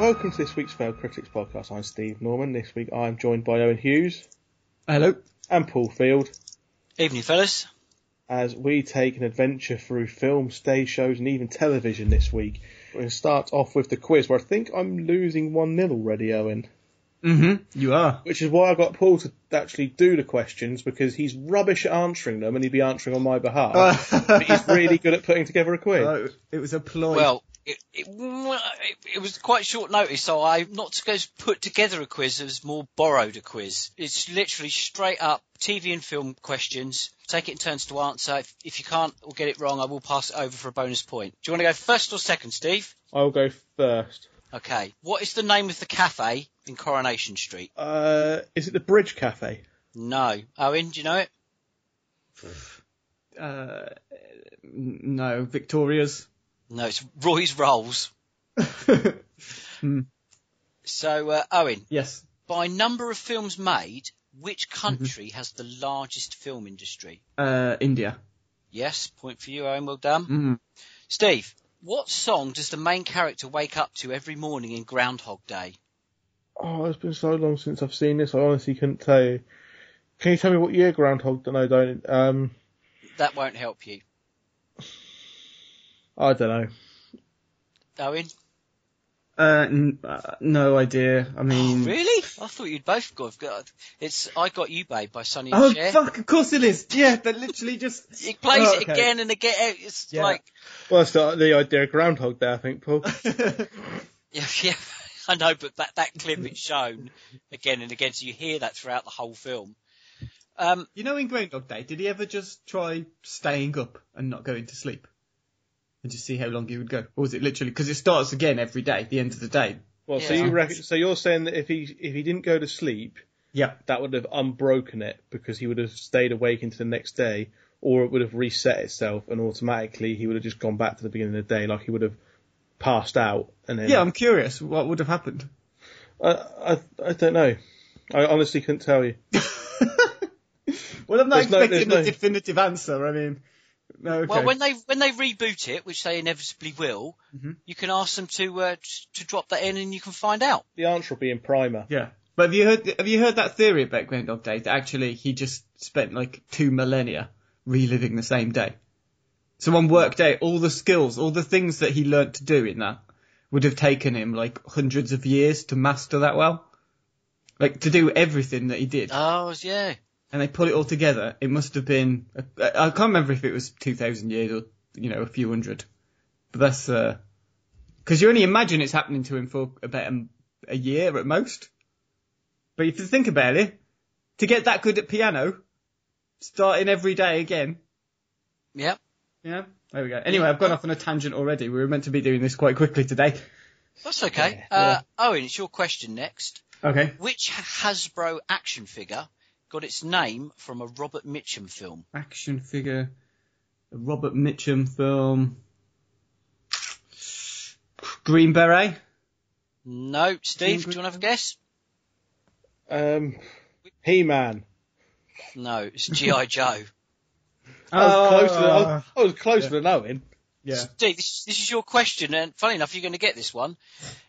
Welcome to this week's Failed Critics podcast. I'm Steve Norman. This week I'm joined by Owen Hughes. Hello. And Paul Field. Evening, fellas. As we take an adventure through film, stage shows and even television this week. We're going to start off with the quiz, where I think I'm losing 1-0 already, Owen. Mm-hmm, you are. Which is why I got Paul to actually do the questions, because he's rubbish at answering them and he'd be answering on my behalf. But he's really good at putting together a quiz. Oh, it was a ploy. Well, it was quite short notice, so I'm not supposed to put together a quiz. It was more borrowed a quiz. It's literally straight up TV and film questions. Take it in turns to answer. If you can't or get it wrong, I will pass it over for a bonus point. Do you want to go first or second, Steve? I'll go first. Okay. What is the name of the cafe in Coronation Street? Is it the Bridge Cafe? No. Owen, do you know it? No. Victoria's? No, it's Roy's Rolls. So, Owen. Yes. By number of films made, which country has the largest film industry? India. Yes, point for you, Owen. Well done. Steve, what song does the main character wake up to every morning in Groundhog Day? Oh, it's been so long since I've seen this, I honestly couldn't tell you. Can you tell me what year Groundhog Day? No, don't. That won't help you. I don't know. Owen? No idea. I mean... Oh, really? I thought you'd both got... It's I Got You Babe by Sonny and Cher. Oh, fuck, of course it is. Yeah, they're literally just... He plays it again and again. It's like... Well, that's the idea of Groundhog Day, I think, Paul. yeah. I know, but that clip is shown again and again, so you hear that throughout the whole film. In Groundhog Day, did he ever just try staying up and not going to sleep? And just see how long he would go? Or was it literally... Because it starts again every day, at the end of the day. Well, yeah. So you reckon, so you're saying that if he didn't go to sleep, that would have unbroken it, because he would have stayed awake into the next day, or it would have reset itself, and automatically he would have just gone back to the beginning of the day, like he would have passed out. And then... Yeah, I'm curious. What would have happened? I don't know. I honestly couldn't tell you. Well, I'm not expecting a definitive answer, I mean... No, okay. Well, when they reboot it, which they inevitably will, you can ask them to drop that in, and you can find out. The answer will be in Primer. Yeah, but have you heard that theory about Groundhog Day, that actually he just spent like 2 millennia reliving the same day? Someone worked out all the skills, all the things that he learnt to do in that would have taken him like hundreds of years to master that well, like to do everything that he did. Oh yeah. And they put it all together. It must have been... I can't remember if it was 2,000 years or, a few hundred. But that's... Because you only imagine it's happening to him for about a year at most. But if you think about it, to get that good at piano, starting every day again... Yep. Yeah, there we go. Anyway, I've gone off on a tangent already. We were meant to be doing this quite quickly today. That's okay. Yeah. Owen, it's your question next. Okay. Which Hasbro action figure... got its name from a Robert Mitchum film? Action figure, a Robert Mitchum film. Green Beret? No. Steve, do you want to have a guess? He-Man. No, it's G.I. Joe. I was closer than Owen. Yeah. Steve, this is your question, and funny enough, you're going to get this one.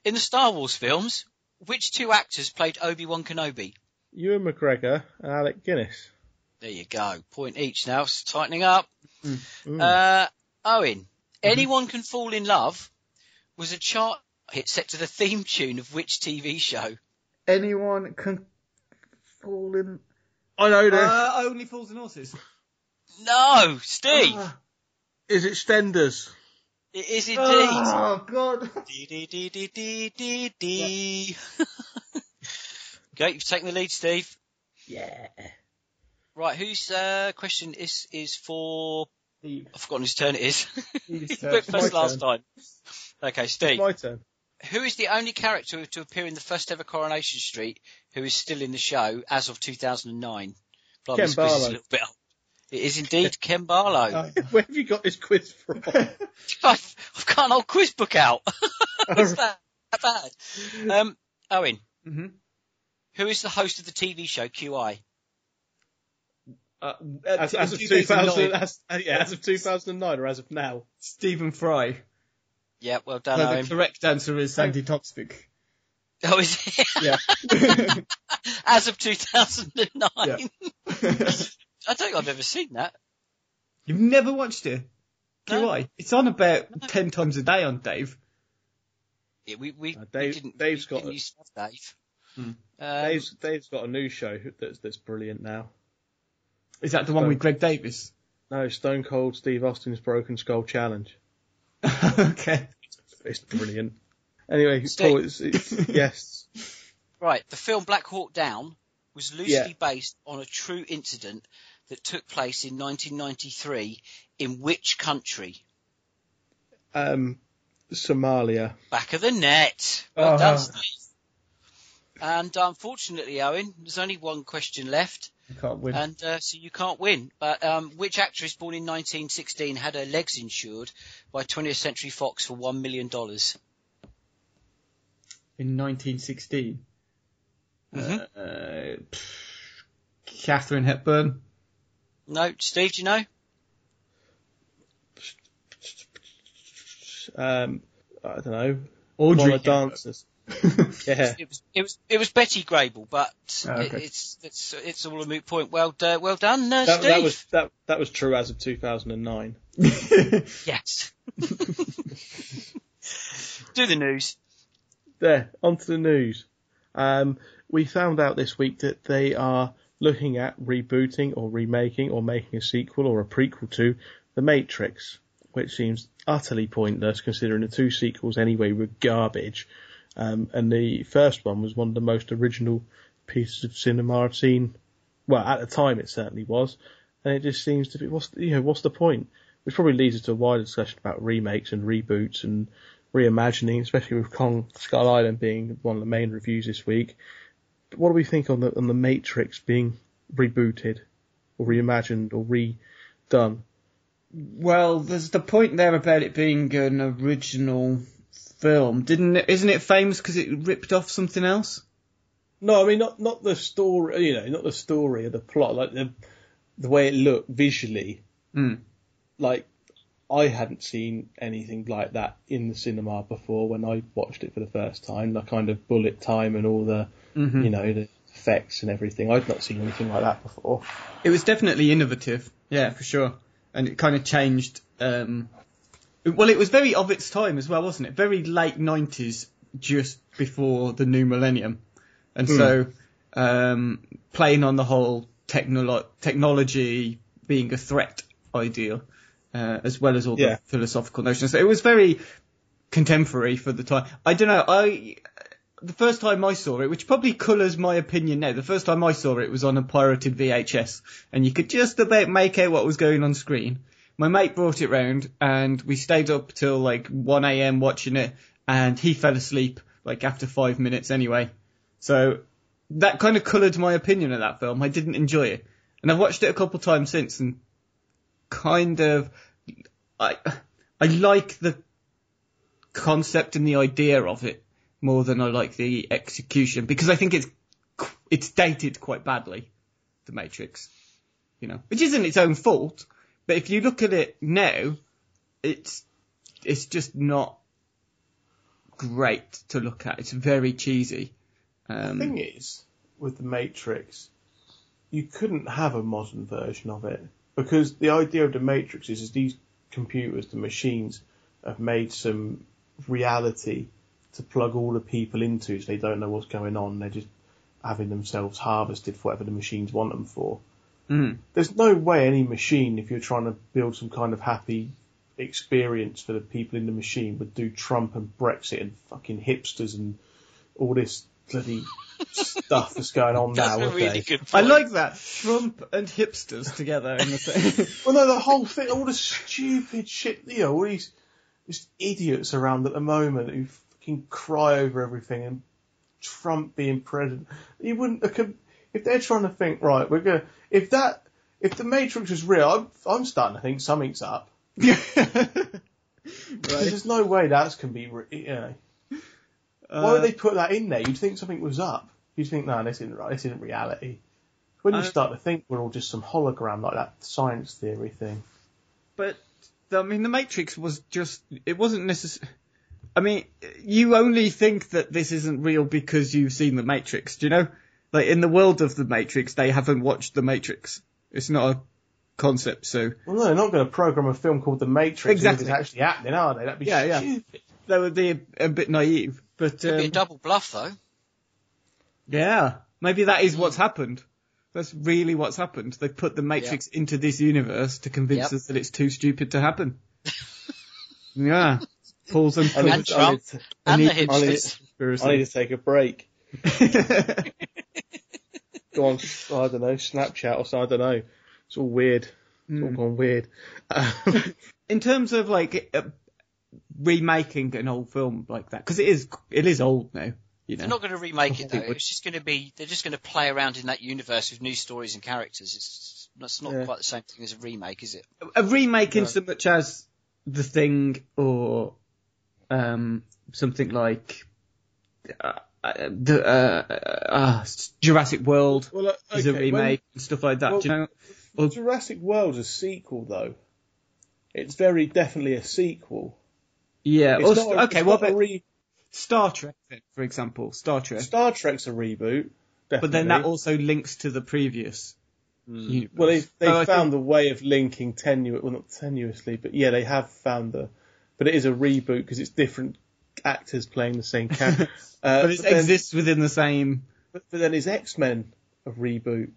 In the Star Wars films, which two actors played Obi-Wan Kenobi? Ewan McGregor and Alec Guinness. There you go. Point each now. It's tightening up. Owen, Anyone Can Fall in Love was a chart hit set to the theme tune of which TV show? Anyone Can Fall in... I know this. Only Fools and Horses. No, Steve. Is it EastEnders? It is indeed. Oh, God. Okay, you've taken the lead, Steve. Yeah. Right, whose question is for... Steve. I've forgotten whose turn it is. He went first last time. Okay, Steve. It's my turn. Who is the only character to appear in the first ever Coronation Street who is still in the show as of 2009? Ken Barlow. Is a little bit old. It is indeed Ken Barlow. Where have you got this quiz from? I've got an old quiz book out. Is that bad? Owen, who is the host of the TV show QI? As of 2009 or as of now? Stephen Fry. Yeah, well done, Owen. The correct answer is Sandy Toksvig. Oh, is it? Yeah. As of 2009. Yeah. I don't think I've ever seen that. You've never watched it? No. QI? It's on about 10 times a day on Dave. Yeah, we didn't use Dave. Dave's got a new show that's brilliant now. Is that the one with Greg Davis? No, Stone Cold Steve Austin's Broken Skull Challenge. Okay. It's brilliant. Anyway, Steve. Paul, it's yes. Right, the film Black Hawk Down was loosely based on a true incident that took place in 1993 in which country? Somalia. Back of the net. Well done, Steve. And unfortunately, Owen, there's only one question left. You can't win. And so you can't win. But which actress born in 1916 had her legs insured by 20th Century Fox for $1 million? In 1916? Katharine Hepburn? No. Steve, do you know? I don't know. Audrey Dancers. Yeah. It was Betty Grable, but it's all a moot point. Well done, Steve. That was true as of 2009. Yes. Do the news. There, onto the news. We found out this week that they are looking at rebooting or remaking or making a sequel or a prequel to The Matrix, which seems utterly pointless considering the two sequels anyway were garbage. And the first one was one of the most original pieces of cinema I've seen. Well, at the time it certainly was, and it just seems to be what's the point? Which probably leads us to a wider discussion about remakes and reboots and reimagining, especially with Kong Skull Island being one of the main reviews this week. But what do we think on the Matrix being rebooted, or reimagined, or redone? Well, there's the point there about it being an original film, isn't it famous because it ripped off something else? No, I mean not the story, not the story or the plot, like the way it looked visually. Like I hadn't seen anything like that in the cinema before when I watched it for the first time. The kind of bullet time and all the the effects and everything. I'd not seen anything like that before. It was definitely innovative, yeah, for sure, and it kind of changed. Well, it was very of its time as well, wasn't it? Very late 90s, just before the new millennium. And so playing on the whole technology being a threat idea, as well as all the philosophical notions. So it was very contemporary for the time. I don't know. The first time I saw it, which probably colours my opinion now, the first time I saw it was on a pirated VHS, and you could just about make out what was going on screen. My mate brought it round and we stayed up till like 1 a.m. watching it, and he fell asleep like after 5 minutes anyway. So that kind of coloured my opinion of that film. I didn't enjoy it. And I've watched it a couple of times since, and kind of, I like the concept and the idea of it more than I like the execution, because I think it's dated quite badly, The Matrix, which isn't its own fault. But if you look at it now, it's just not great to look at. It's very cheesy. The thing is, with The Matrix, you couldn't have a modern version of it, because the idea of The Matrix is these computers, the machines, have made some reality to plug all the people into, so they don't know what's going on. They're just having themselves harvested for whatever the machines want them for. Mm. There's no way any machine, if you're trying to build some kind of happy experience for the people in the machine, would do Trump and Brexit and fucking hipsters and all this bloody stuff that's going on that's now. A really good point. I like that. Trump and hipsters together in the same. Well, no, the whole thing, all the stupid shit, you know, all these just idiots around at the moment who fucking cry over everything, and Trump being president. You wouldn't, if they're trying to think, right, we're going to, if the Matrix is real, I'm starting to think something's up. Right. There's no way that can be, you know. Why would they put that in there? You'd think something was up. You'd think, no, this isn't right. This isn't reality. When you start to think we're all just some hologram, like that science theory thing. But, I mean, the Matrix was just, it wasn't necessarily, I mean, you only think that this isn't real because you've seen the Matrix, do you know? Like, in the world of the Matrix, they haven't watched the Matrix. It's not a concept, so. Well, no, they're not going to program a film called The Matrix exactly. If it's actually happening, are they? That'd be stupid. Yeah. That would be a bit naive. But, it'd be a double bluff, though. Yeah. Maybe that is what's happened. That's really what's happened. They've put the Matrix into this universe to convince us that it's too stupid to happen. Yeah. Pauls and Trump. And the hipsters. I need to take a break. Go on, I don't know, Snapchat or something, I don't know. It's all weird. It's all gone weird. In terms of, like, remaking an old film like that, because it is old now. You know? They're not going to remake it though. It's just going to be they're just going to play around in that universe with new stories and characters. It's not quite the same thing as a remake, is it? A remake in so much as The Thing or something like Jurassic World is a remake and stuff like that. Well, do you know? Well, Jurassic World's a sequel though. It's very definitely a sequel. Yeah. It's or, not a, okay. It's what not about Star Trek, for example? Star Trek's a reboot, definitely. But then that also links to the previous. Universe. Well, they found the way of linking not tenuously, but yeah, they have found the. But it is a reboot because it's different actors playing the same character. But it exists within the same. But then is X-Men a reboot?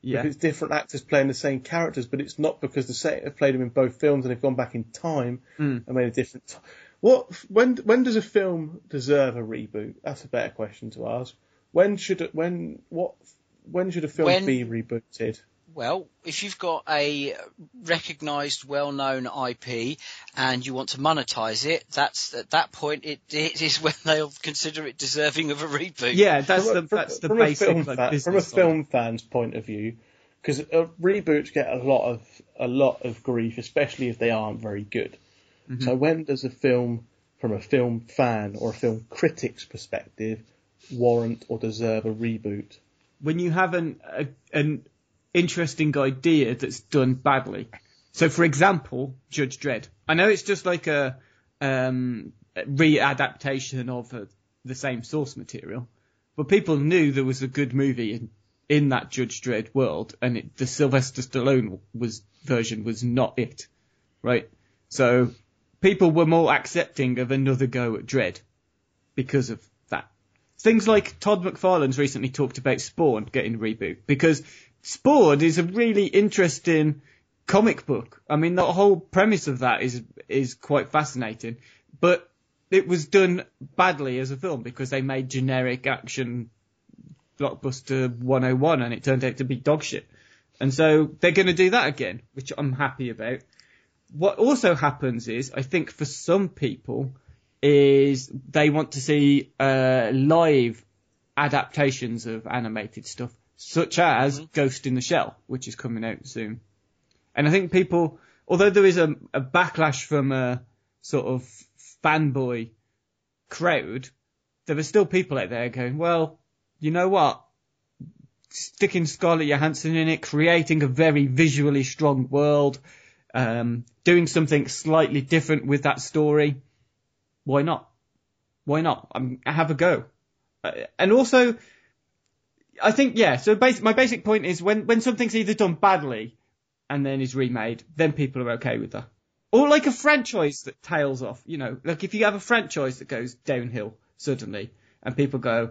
Yeah. Because it's different actors playing the same characters, but it's not because they've played them in both films and they've gone back in time and made a different. When does a film deserve a reboot? That's a better question to ask. When should a film be rebooted? Well, if you've got a recognised, well-known IP and you want to monetise it, that's at that point it is when they'll consider it deserving of a reboot. Yeah, that's the basic. From a film fan's point of view, because reboots get a lot of grief, especially if they aren't very good. Mm-hmm. So when does a film, from a film fan or a film critic's perspective, warrant or deserve a reboot? When you have an interesting idea that's done badly. So, for example, Judge Dredd. I know it's just like a readaptation of the same source material, but people knew there was a good movie in that Judge Dredd world, and the Sylvester Stallone version was not it, right? So people were more accepting of another go at Dredd because of that. Things like Todd McFarlane's recently talked about Spawn getting a reboot, because Spawn is a really interesting comic book. I mean, the whole premise of that is quite fascinating, but it was done badly as a film because they made generic action blockbuster 101 and it turned out to be dog shit. And so they're going to do that again, which I'm happy about. What also happens is, I think for some people, is they want to see live adaptations of animated stuff, such as Ghost in the Shell, which is coming out soon. And I think people, although there is a backlash from a sort of fanboy crowd, there are still people out there going, well, you know what? Sticking Scarlett Johansson in it, creating a very visually strong world, doing something slightly different with that story. Why not? Have a go. And also, I think, yeah, so my basic point is when something's either done badly and then is remade, then people are okay with that. Or like a franchise that tails off, you know, like if you have a franchise that goes downhill suddenly and people go,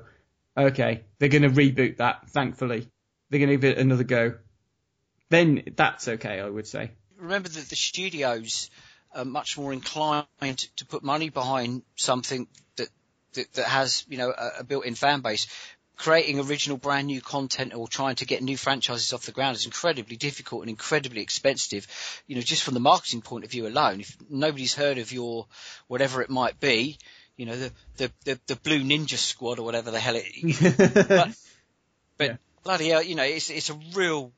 okay, they're going to reboot that, thankfully. They're going to give it another go. Then that's okay, I would say. Remember that the studios are much more inclined to put money behind something that has, you know, a built-in fan base. Creating original brand new content or trying to get new franchises off the ground is incredibly difficult and incredibly expensive, you know, just from the marketing point of view alone. If nobody's heard of your whatever it might be, you know, the Blue Ninja Squad or whatever the hell it is. but yeah. Bloody hell, you know, it's a real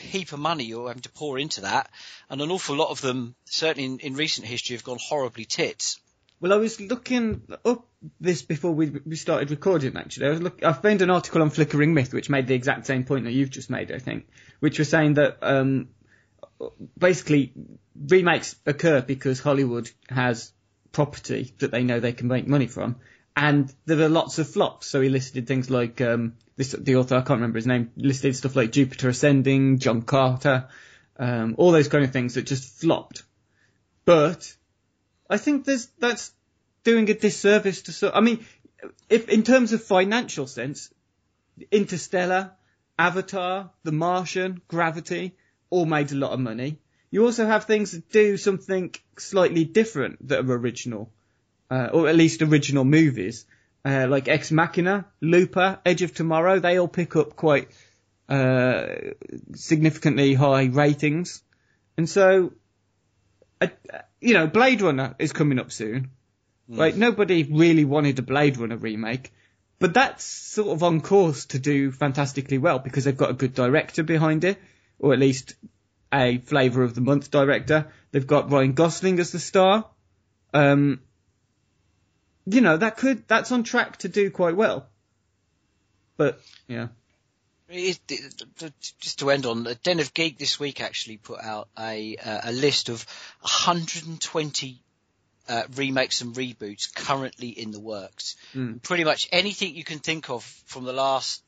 heap of money you're having to pour into that, and an awful lot of them, certainly in recent history, have gone horribly tits. Well, I was looking up this before we started recording, actually. I found an article on Flickering Myth, which made the exact same point that you've just made, I think, which was saying that basically remakes occur because Hollywood has property that they know they can make money from, and there are lots of flops. So he listed things like the author, I can't remember his name, listed stuff like Jupiter Ascending, John Carter, all those kind of things that just flopped. But I think that's doing a disservice to. I mean, if in terms of financial sense, Interstellar, Avatar, The Martian, Gravity, all made a lot of money. You also have things that do something slightly different that are original, or at least original movies, like Ex Machina, Looper, Edge of Tomorrow. They all pick up quite significantly high ratings, and so. You know, Blade Runner is coming up soon. Like, nobody really wanted a Blade Runner remake, but that's sort of on course to do fantastically well because they've got a good director behind it, or at least a flavour of the month director. They've got Ryan Gosling as the star. You know, that's on track to do quite well. But, yeah. Just to end on, the Den of Geek this week actually put out a list of 120 remakes and reboots currently in the works. Pretty much anything you can think of from the last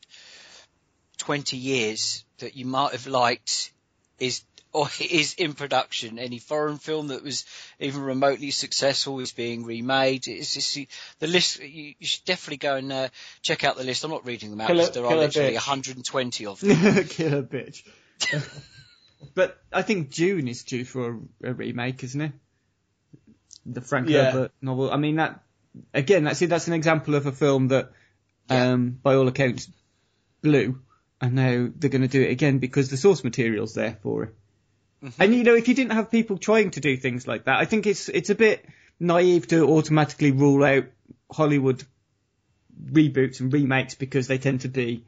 20 years that you might have liked is in production. Any foreign film that was even remotely successful is being remade. It's just, the list, you should definitely go and check out the list. I'm not reading them out because there are literally 120 of them. Killer bitch. But I think Dune is due for a remake, isn't it? The Frank Herbert novel. I mean, that's an example of a film that, by all accounts, blew. And now they're going to do it again because the source material's there for it. And, you know, if you didn't have people trying to do things like that, I think it's a bit naive to automatically rule out Hollywood reboots and remakes because they tend to be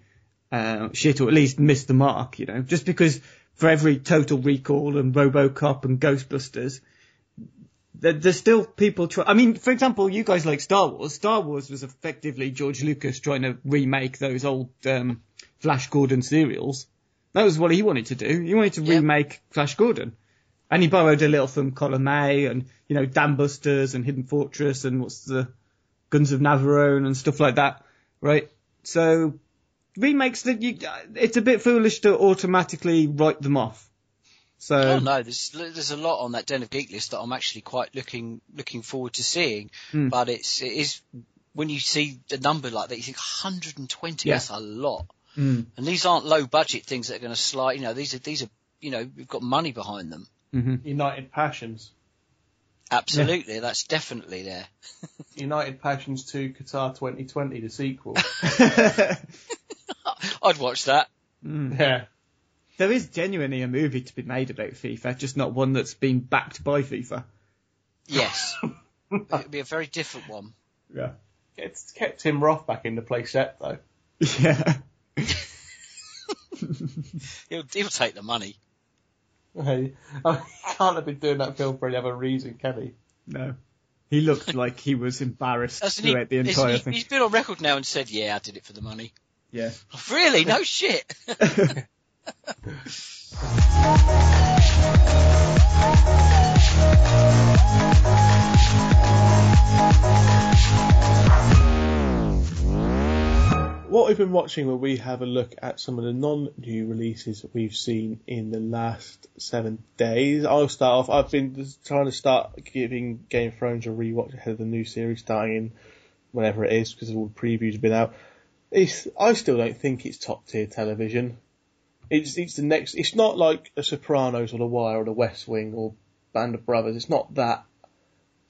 shit or at least miss the mark, you know. Just because for every Total Recall and RoboCop and Ghostbusters, there's still people trying. I mean, for example, you guys like Star Wars. Star Wars was effectively George Lucas trying to remake those old Flash Gordon serials. That was what he wanted to do. He wanted to remake Flash Gordon. And he borrowed a little from Column A and, you know, Dam Busters and Hidden Fortress and Guns of Navarone and stuff like that, right? So remakes, it's a bit foolish to automatically write them off. So oh no, there's a lot on that Den of Geek list that I'm actually quite looking forward to seeing. But it is when you see the number like that, you think 120. That's a lot. And these aren't low-budget things that are going to slide. You know, these are. You know, we've got money behind them. United Passions. Absolutely, that's definitely there. United Passions 2 Qatar 2020, the sequel. I'd watch that. Yeah. There is genuinely a movie to be made about FIFA, just not one that's been backed by FIFA. Yes. It'd be a very different one. Yeah. It's kept Tim Roth back in the playset, though. Yeah. He'll take the money. Hey, he can't have been doing that film for any other reason, can he? No. He looked like he was embarrassed throughout the entire thing. He's been on record now and said, I did it for the money. Yeah. Really? No shit. What what we've been watching, where we have a look at some of the non-new releases that we've seen in the last 7 days. I'll start off. I've been trying to start giving Game of Thrones a rewatch ahead of the new series starting in whenever it is, because all the previews have been out. I still don't think it's top-tier television. It's the next. It's not like a Sopranos or The Wire or The West Wing or Band of Brothers. It's not that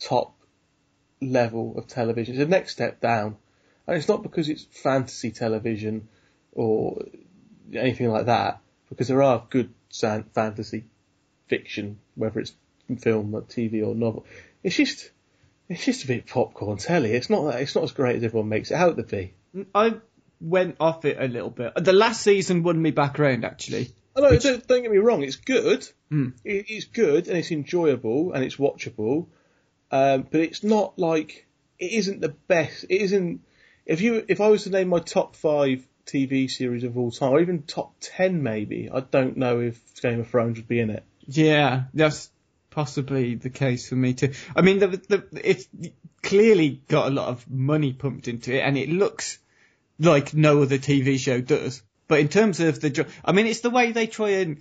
top level of television. It's the next step down. And it's not because it's fantasy television or anything like that, because there are good fantasy fiction, whether it's film or TV or novel. It's just a bit of popcorn telly. It's not as great as everyone makes it out to be. I went off it a little bit. The last season won me back around, actually. Don't get me wrong. It's good. Mm. It's good and it's enjoyable and it's watchable. But it's not like, it isn't the best. It isn't. If I was to name my top 5 TV series of all time, or even top 10 maybe, I don't know if Game of Thrones would be in it. Yeah, that's possibly the case for me too. I mean, it's clearly got a lot of money pumped into it, and it looks like no other TV show does. But in terms of the, I mean, it's the way they try and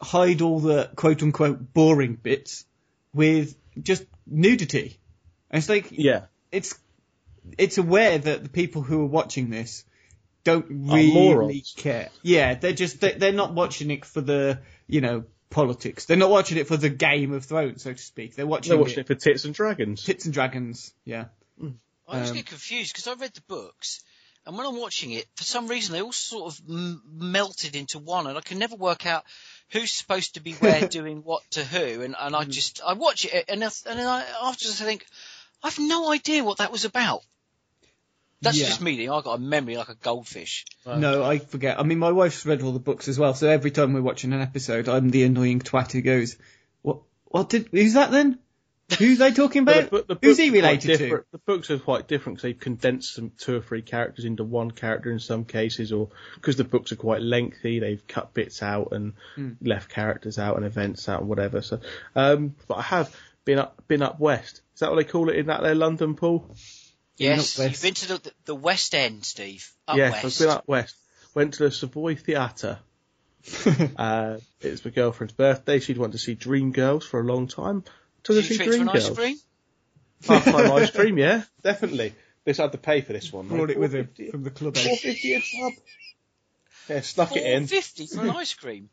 hide all the quote-unquote boring bits with just nudity. And it's like, yeah, it's aware that the people who are watching this don't really care. Yeah, they're not watching it for the, politics. They're not watching it for the Game of Thrones, so to speak. They're watching it for tits and dragons. Tits and dragons, yeah. Mm. I just get confused because I read the books, and when I'm watching it, for some reason they all sort of melted into one, and I can never work out who's supposed to be where doing what to who. And I watch it, and then afterwards I think, I have no idea what that was about. That's just me. I got a memory like a goldfish. Right. No, I forget. I mean, my wife's read all the books as well, so every time we're watching an episode, I'm the annoying twat who goes, who's that then? Who's they talking about? The who's he related to? The books are quite different, because they've condensed some 2 or 3 characters into one character in some cases, or because the books are quite lengthy, they've cut bits out and left characters out and events out and whatever. So, but I have been up west. Is that what they call it in that there London, Paul? Yes, you've been to the West End, Steve. Yes, I've been up west. Went to the Savoy Theatre. It was my girlfriend's birthday. She'd wanted to see Dreamgirls for a long time. Took her to see Dreamgirls. Half-time ice cream, yeah, definitely. I had to pay for this one. Brought it with him from the club. £4.50 a tub. Yeah, snuck it in. £4.50 for an ice cream.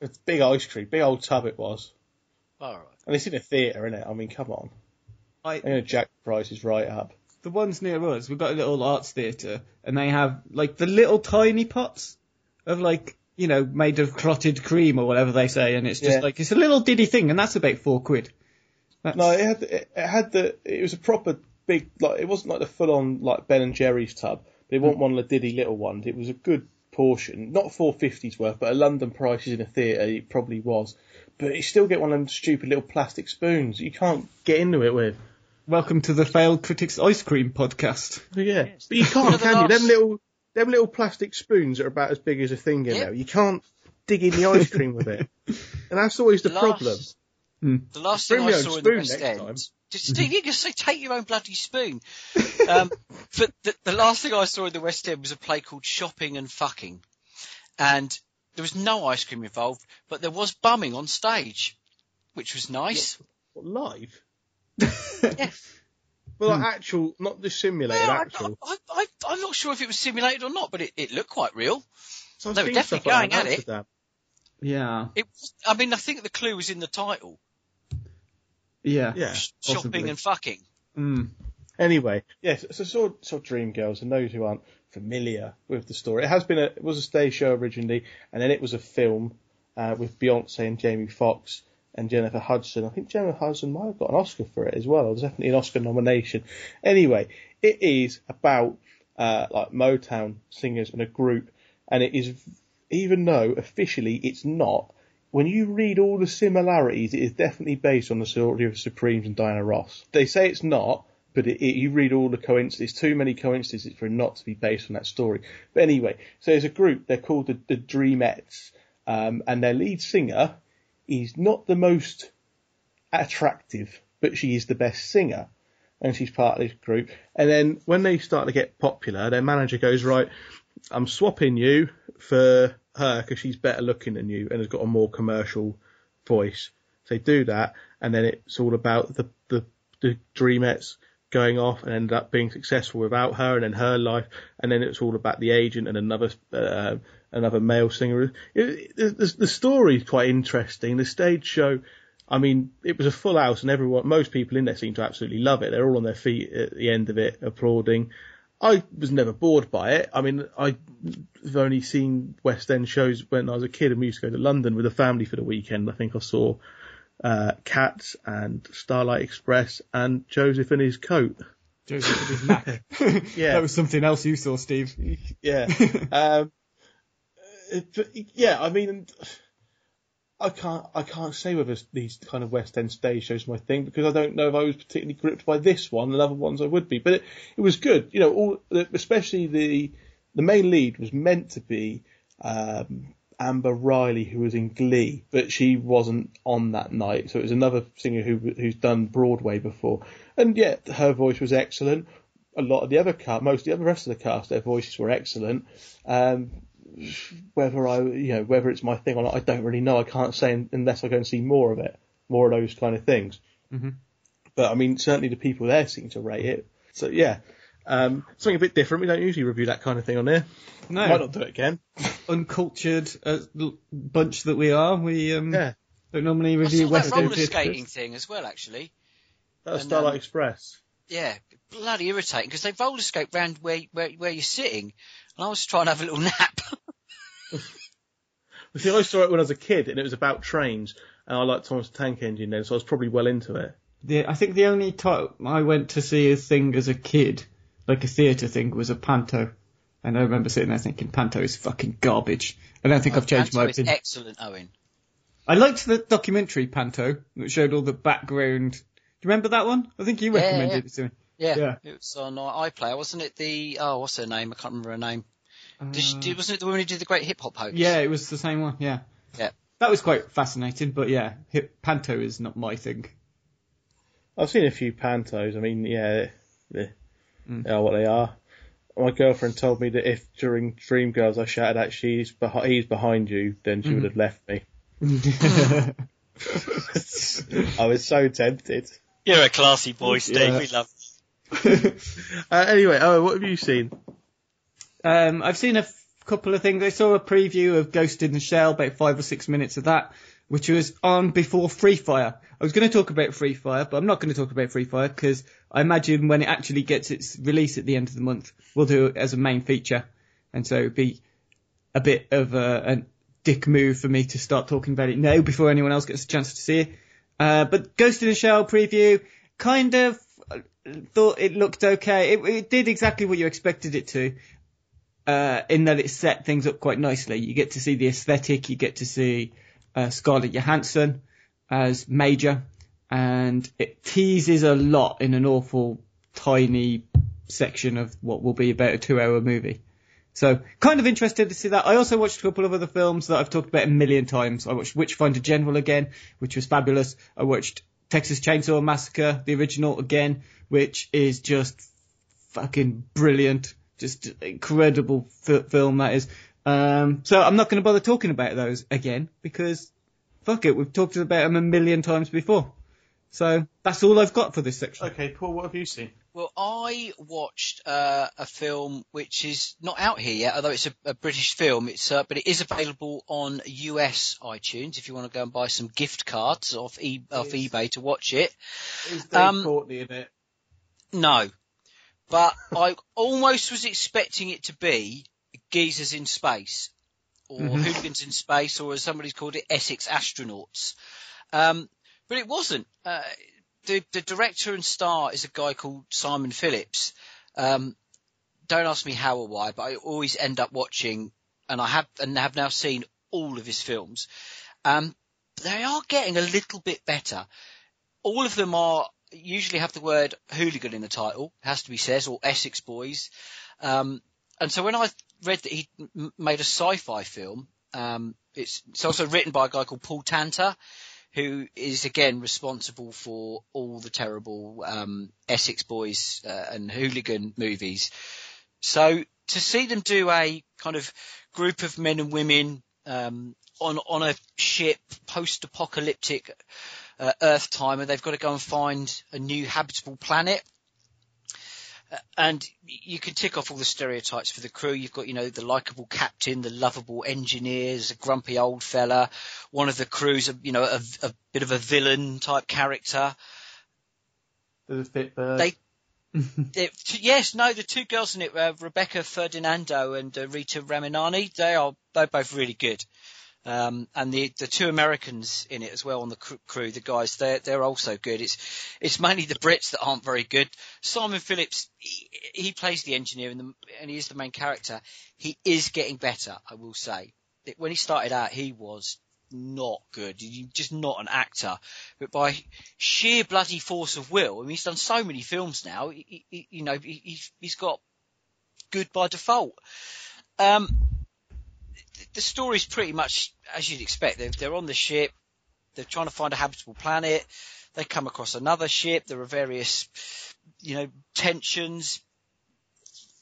It's big ice cream, big old tub it was. All right. And it's in a theatre, innit? I mean, come on. I'm going to jack the prices right up. The ones near us, we've got a little arts theatre, and they have, like, the little tiny pots of, like, made of clotted cream or whatever they say, and it's just, like, it's a little diddy thing, and that's about £4. That's... No, it was a proper big, like, it wasn't like the full-on, like, Ben and Jerry's tub. They weren't one of the diddy little ones. It was a good portion. Not £4.50's worth, but at London prices in a theatre, it probably was. But you still get one of them stupid little plastic spoons. You can't get into it with. Welcome to the Failed Critics Ice Cream Podcast. Yeah, yes. But you can't, can you? Them little plastic spoons are about as big as a thing now. You can't dig in the ice cream with it, and that's always the problem. The last thing I saw in the West End. You can say take your own bloody spoon. But the last thing I saw in the West End was a play called Shopping and Fucking, and there was no ice cream involved, but there was bumming on stage, which was nice. What, live? Yes. Well, actual, not just simulated, actual. I'm not sure if it was simulated or not, but it looked quite real. So they were definitely going at it. Yeah. I mean, I think the clue was in the title. Yeah. Yeah. Shopping and fucking. Mm. Anyway, yes, so sort of Dreamgirls, and those who aren't familiar with the story, it was a stage show originally, and then it was a film with Beyonce and Jamie Foxx and Jennifer Hudson. I think Jennifer Hudson might have got an Oscar for it as well. It was definitely an Oscar nomination. Anyway, it is about like Motown singers and a group, and it is, even though officially it's not, when you read all the similarities, it is definitely based on the story of Supremes and Diana Ross. They say it's not, but you read all the coincidences, too many coincidences for it not to be based on that story. But anyway, so there's a group, they're called the Dreamettes, and their lead singer is not the most attractive, but she is the best singer. and she's part of this group. And then when they start to get popular, their manager goes, right, I'm swapping you for her because she's better looking than you and has got a more commercial voice. So they do that, and then it's all about the Dreamettes going off and ended up being successful without her, and then her life, and then it's all about the agent and another male singer. The story is quite interesting. The stage show, I mean, it was a full house, and most people in there seem to absolutely love it. They're all on their feet at the end of it, applauding. I was never bored by it. I mean, I've only seen West End shows when I was a kid, and we used to go to London with a family for the weekend. I think I saw Cats and Starlight Express and Joseph and his coat. Joseph and his Mac. Yeah. That was something else you saw, Steve. Yeah. Yeah, I mean, I can't say whether these kind of West End stage shows are my thing, because I don't know if I was particularly gripped by this one. The other ones I would be, but it was good. You know, especially the main lead was meant to be Amber Riley, who was in Glee, but she wasn't on that night. So it was another singer who's done Broadway before, and yet her voice was excellent. A lot of the other cast, rest of the cast, their voices were excellent. Whether it's my thing or not, I don't really know. I can't say unless I go and see more of it, more of those kind of things. Mm-hmm. But I mean, certainly the people there seem to rate it. So yeah, something a bit different. We don't usually review that kind of thing on here. No, might not do it again. Uncultured bunch that we are. We don't normally review West End roller skating thing as well. Actually, that's Starlight Express. Yeah, bloody irritating because they roller skate round where you're sitting, and I was trying to have a little nap. See, I saw it when I was a kid, and it was about trains, and I liked Thomas the Tank Engine then, so I was probably well into it. Yeah, I think the only time I went to see a thing as a kid, like a theatre thing, was a panto. And I remember sitting there thinking, panto is fucking garbage. I don't think I've changed my opinion. Panto is excellent, Owen. I liked the documentary Panto, that showed all the background. Do you remember that one? I think you recommended it to me. Yeah, it was on iPlayer, wasn't it? What's her name? I can't remember her name. Wasn't it the woman who did the great hip hop hoax? Yeah, it was the same one. Yeah. That was quite fascinating, but yeah, panto is not my thing. I've seen a few pantos. I mean, yeah, they are what they are. My girlfriend told me that if during Dreamgirls I shouted out he's behind you, then she would have left me. I was so tempted. You're a classy boy, Steve. Yeah. We love you. Anyway, what have you seen? I've seen a couple of things. I saw a preview of Ghost in the Shell, about 5 or 6 minutes of that, which was on before Free Fire. I was going to talk about Free Fire, but I'm not going to talk about Free Fire because I imagine when it actually gets its release at the end of the month, we'll do it as a main feature. And so it'd be a bit of a dick move for me to start talking about it now before anyone else gets a chance to see it. But Ghost in the Shell preview, kind of thought it looked okay. It did exactly what you expected it to. In that it set things up quite nicely. You get to see the aesthetic, you get to see Scarlett Johansson as Major, and it teases a lot in an awful tiny section of what will be about a 2-hour movie. So, kind of interested to see that. I also watched a couple of other films that I've talked about a million times. I watched Witchfinder General again, which was fabulous. I watched Texas Chainsaw Massacre, the original, again, which is just fucking brilliant. Just incredible film that is. So I'm not going to bother talking about those again because fuck it, we've talked about them a million times before. So that's all I've got for this section. Okay, Paul, what have you seen? Well, I watched a film which is not out here yet, although it's a British film. It's but it is available on US iTunes if you want to go and buy some gift cards off eBay to watch it. Is Dave Courtney in it? No. But I almost was expecting it to be Geezers in Space or Hooligans in Space, or as somebody's called it, Essex Astronauts. But it wasn't. The director and star is a guy called Simon Phillips. Don't ask me how or why, but I always end up watching, and I have now seen all of his films. They are getting a little bit better. All of them are... usually have the word hooligan in the title, it has to be said, or Essex Boys. And so when I read that he made a sci-fi film, it's also written by a guy called Paul Tanta, who is again responsible for all the terrible Essex Boys and hooligan movies. So to see them do a kind of group of men and women on a ship, post-apocalyptic Earth time, and they've got to go and find a new habitable planet. And you can tick off all the stereotypes for the crew. You've got, you know, the likable captain, the lovable engineers, a grumpy old fella, one of the crews, you know, a bit of a villain type character. The fit bird. The two girls in it, Rebecca Ferdinando and Rita Ramanani, they're both really good. And the two Americans in it as well on the crew, the guys, they're also good. It's mainly the Brits that aren't very good. Simon Phillips, he plays the engineer and he is the main character. He is getting better, I will say. When he started out, he was not good. He's just not an actor. But by sheer bloody force of will, I mean, he's done so many films now. He's got good by default. The story's pretty much as you'd expect. They're on the ship. They're trying to find a habitable planet. They come across another ship. There are various, tensions.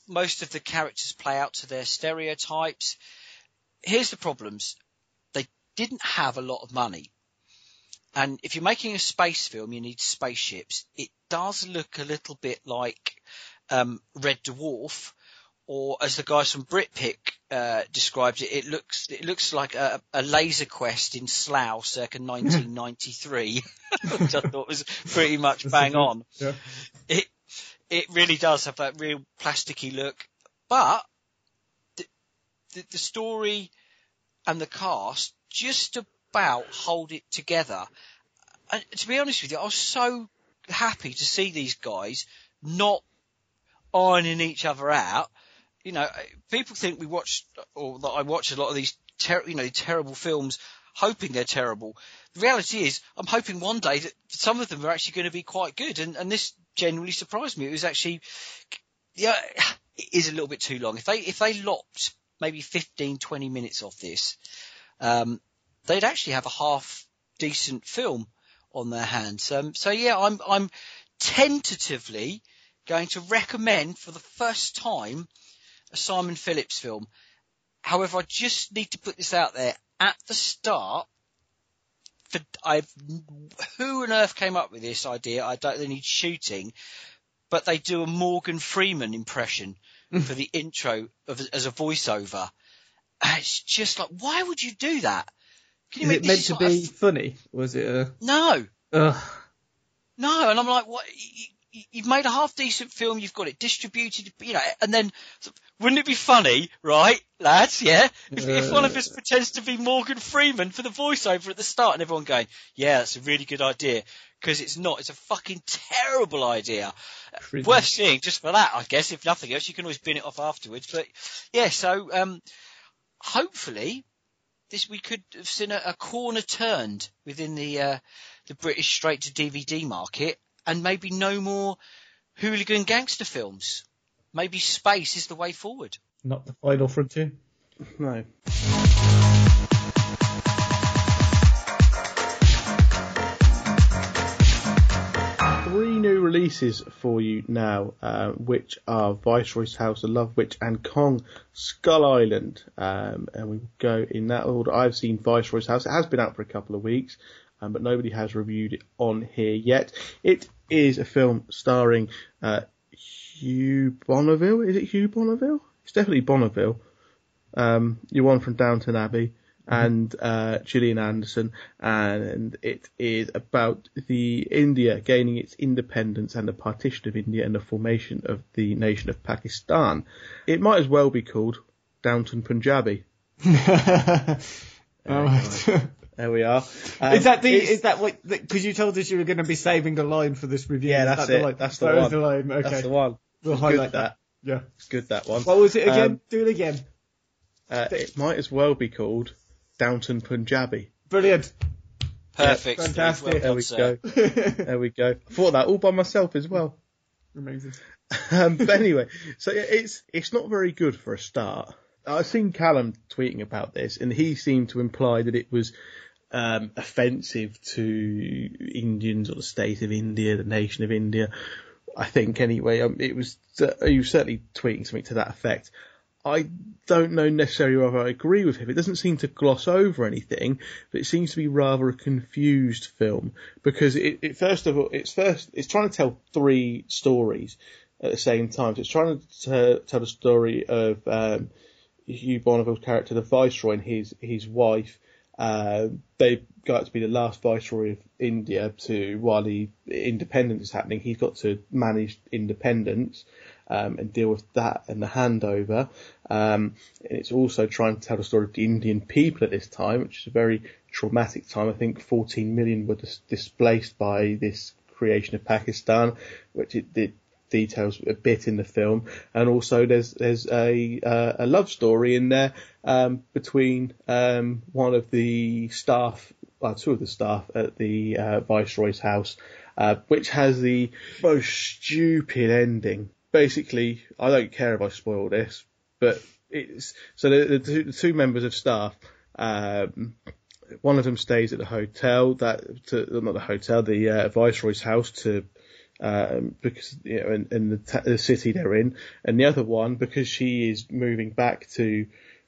Most of the characters play out to their stereotypes. Here's the problems. They didn't have a lot of money. And if you're making a space film, you need spaceships. It does look a little bit like Red Dwarf, or as the guys from Britpic described it, it looks like a laser quest in Slough circa 1993, which I thought was pretty much bang on. Yeah. It really does have that real plasticky look, but the story and the cast just about hold it together. And to be honest with you, I was so happy to see these guys not ironing each other out. You know, people think I watch a lot of these terrible films hoping they're terrible. The reality is I'm hoping one day that some of them are actually going to be quite good. And this genuinely surprised me. It was actually, it is a little bit too long. If they lopped maybe 15, 20 minutes off this, they'd actually have a half decent film on their hands. I'm tentatively going to recommend for the first time a Simon Phillips film. However, I just need to put this out there at the start. Who on earth came up with this idea? They need shooting, but they do a Morgan Freeman impression for the intro as a voiceover. And it's just like, why would you do that? Is it meant to be funny? Was it? No. No, and I'm like, what? You've made a half decent film. You've got it distributed, and then wouldn't it be funny, right, lads? Yeah. If one of us pretends to be Morgan Freeman for the voiceover at the start and everyone going, yeah, that's a really good idea. Cause it's not, it's a fucking terrible idea. Really? Worth seeing just for that, I guess. If nothing else, you can always bin it off afterwards. But yeah, so, hopefully we could have seen a corner turned within the British straight to DVD market. And maybe no more hooligan gangster films. Maybe space is the way forward. Not the final frontier. No. Three new releases for you now, which are Viceroy's House of Love, Witch and Kong Skull Island. And we go in that order. I've seen Viceroy's House. It has been out for a couple of weeks, but nobody has reviewed it on here yet. It is a film starring Hugh Bonneville. Is it Hugh Bonneville? It's definitely Bonneville. Ewan from Downton Abbey and Gillian Anderson. And it is about the India gaining its independence and the partition of India and the formation of the nation of Pakistan. It might as well be called Downton Punjabi. Right. There we are. Is that what, cause you told us you were going to be saving a line for this review. Yeah, that's it. That's the line. Okay. That's the one. We'll highlight that. Yeah. It's good, that one. What was it again? Do it again. It might as well be called Downton Punjabi. Brilliant. Perfect. Yeah, fantastic. There we go. I thought that all by myself as well. Amazing. But anyway, so it's not very good for a start. I've seen Callum tweeting about this, and he seemed to imply that it was offensive to Indians or the state of India, the nation of India. I think anyway, it was, he was certainly tweeting something to that effect. I don't know necessarily whether I agree with him. It doesn't seem to gloss over anything, but it seems to be rather a confused film because it first of all, it's trying to tell three stories at the same time. So it's trying to tell the story of Hugh Bonneville's character, the Viceroy, and his wife. They've got to be the last Viceroy of India to, while the independence is happening, he's got to manage independence and deal with that and the handover. And it's also trying to tell the story of the Indian people at this time, which is a very traumatic time. I think 14 million were displaced by this creation of Pakistan, which it details a bit in the film. And also there's a love story in there between one of the staff, two of the staff at the Viceroy's house, which has the most stupid ending. Basically, I don't care if I spoil this, but it's so the two members of staff, one of them stays at the hotel, the Viceroy's house to because you know, in the city they're in, and the other one because she is moving back to,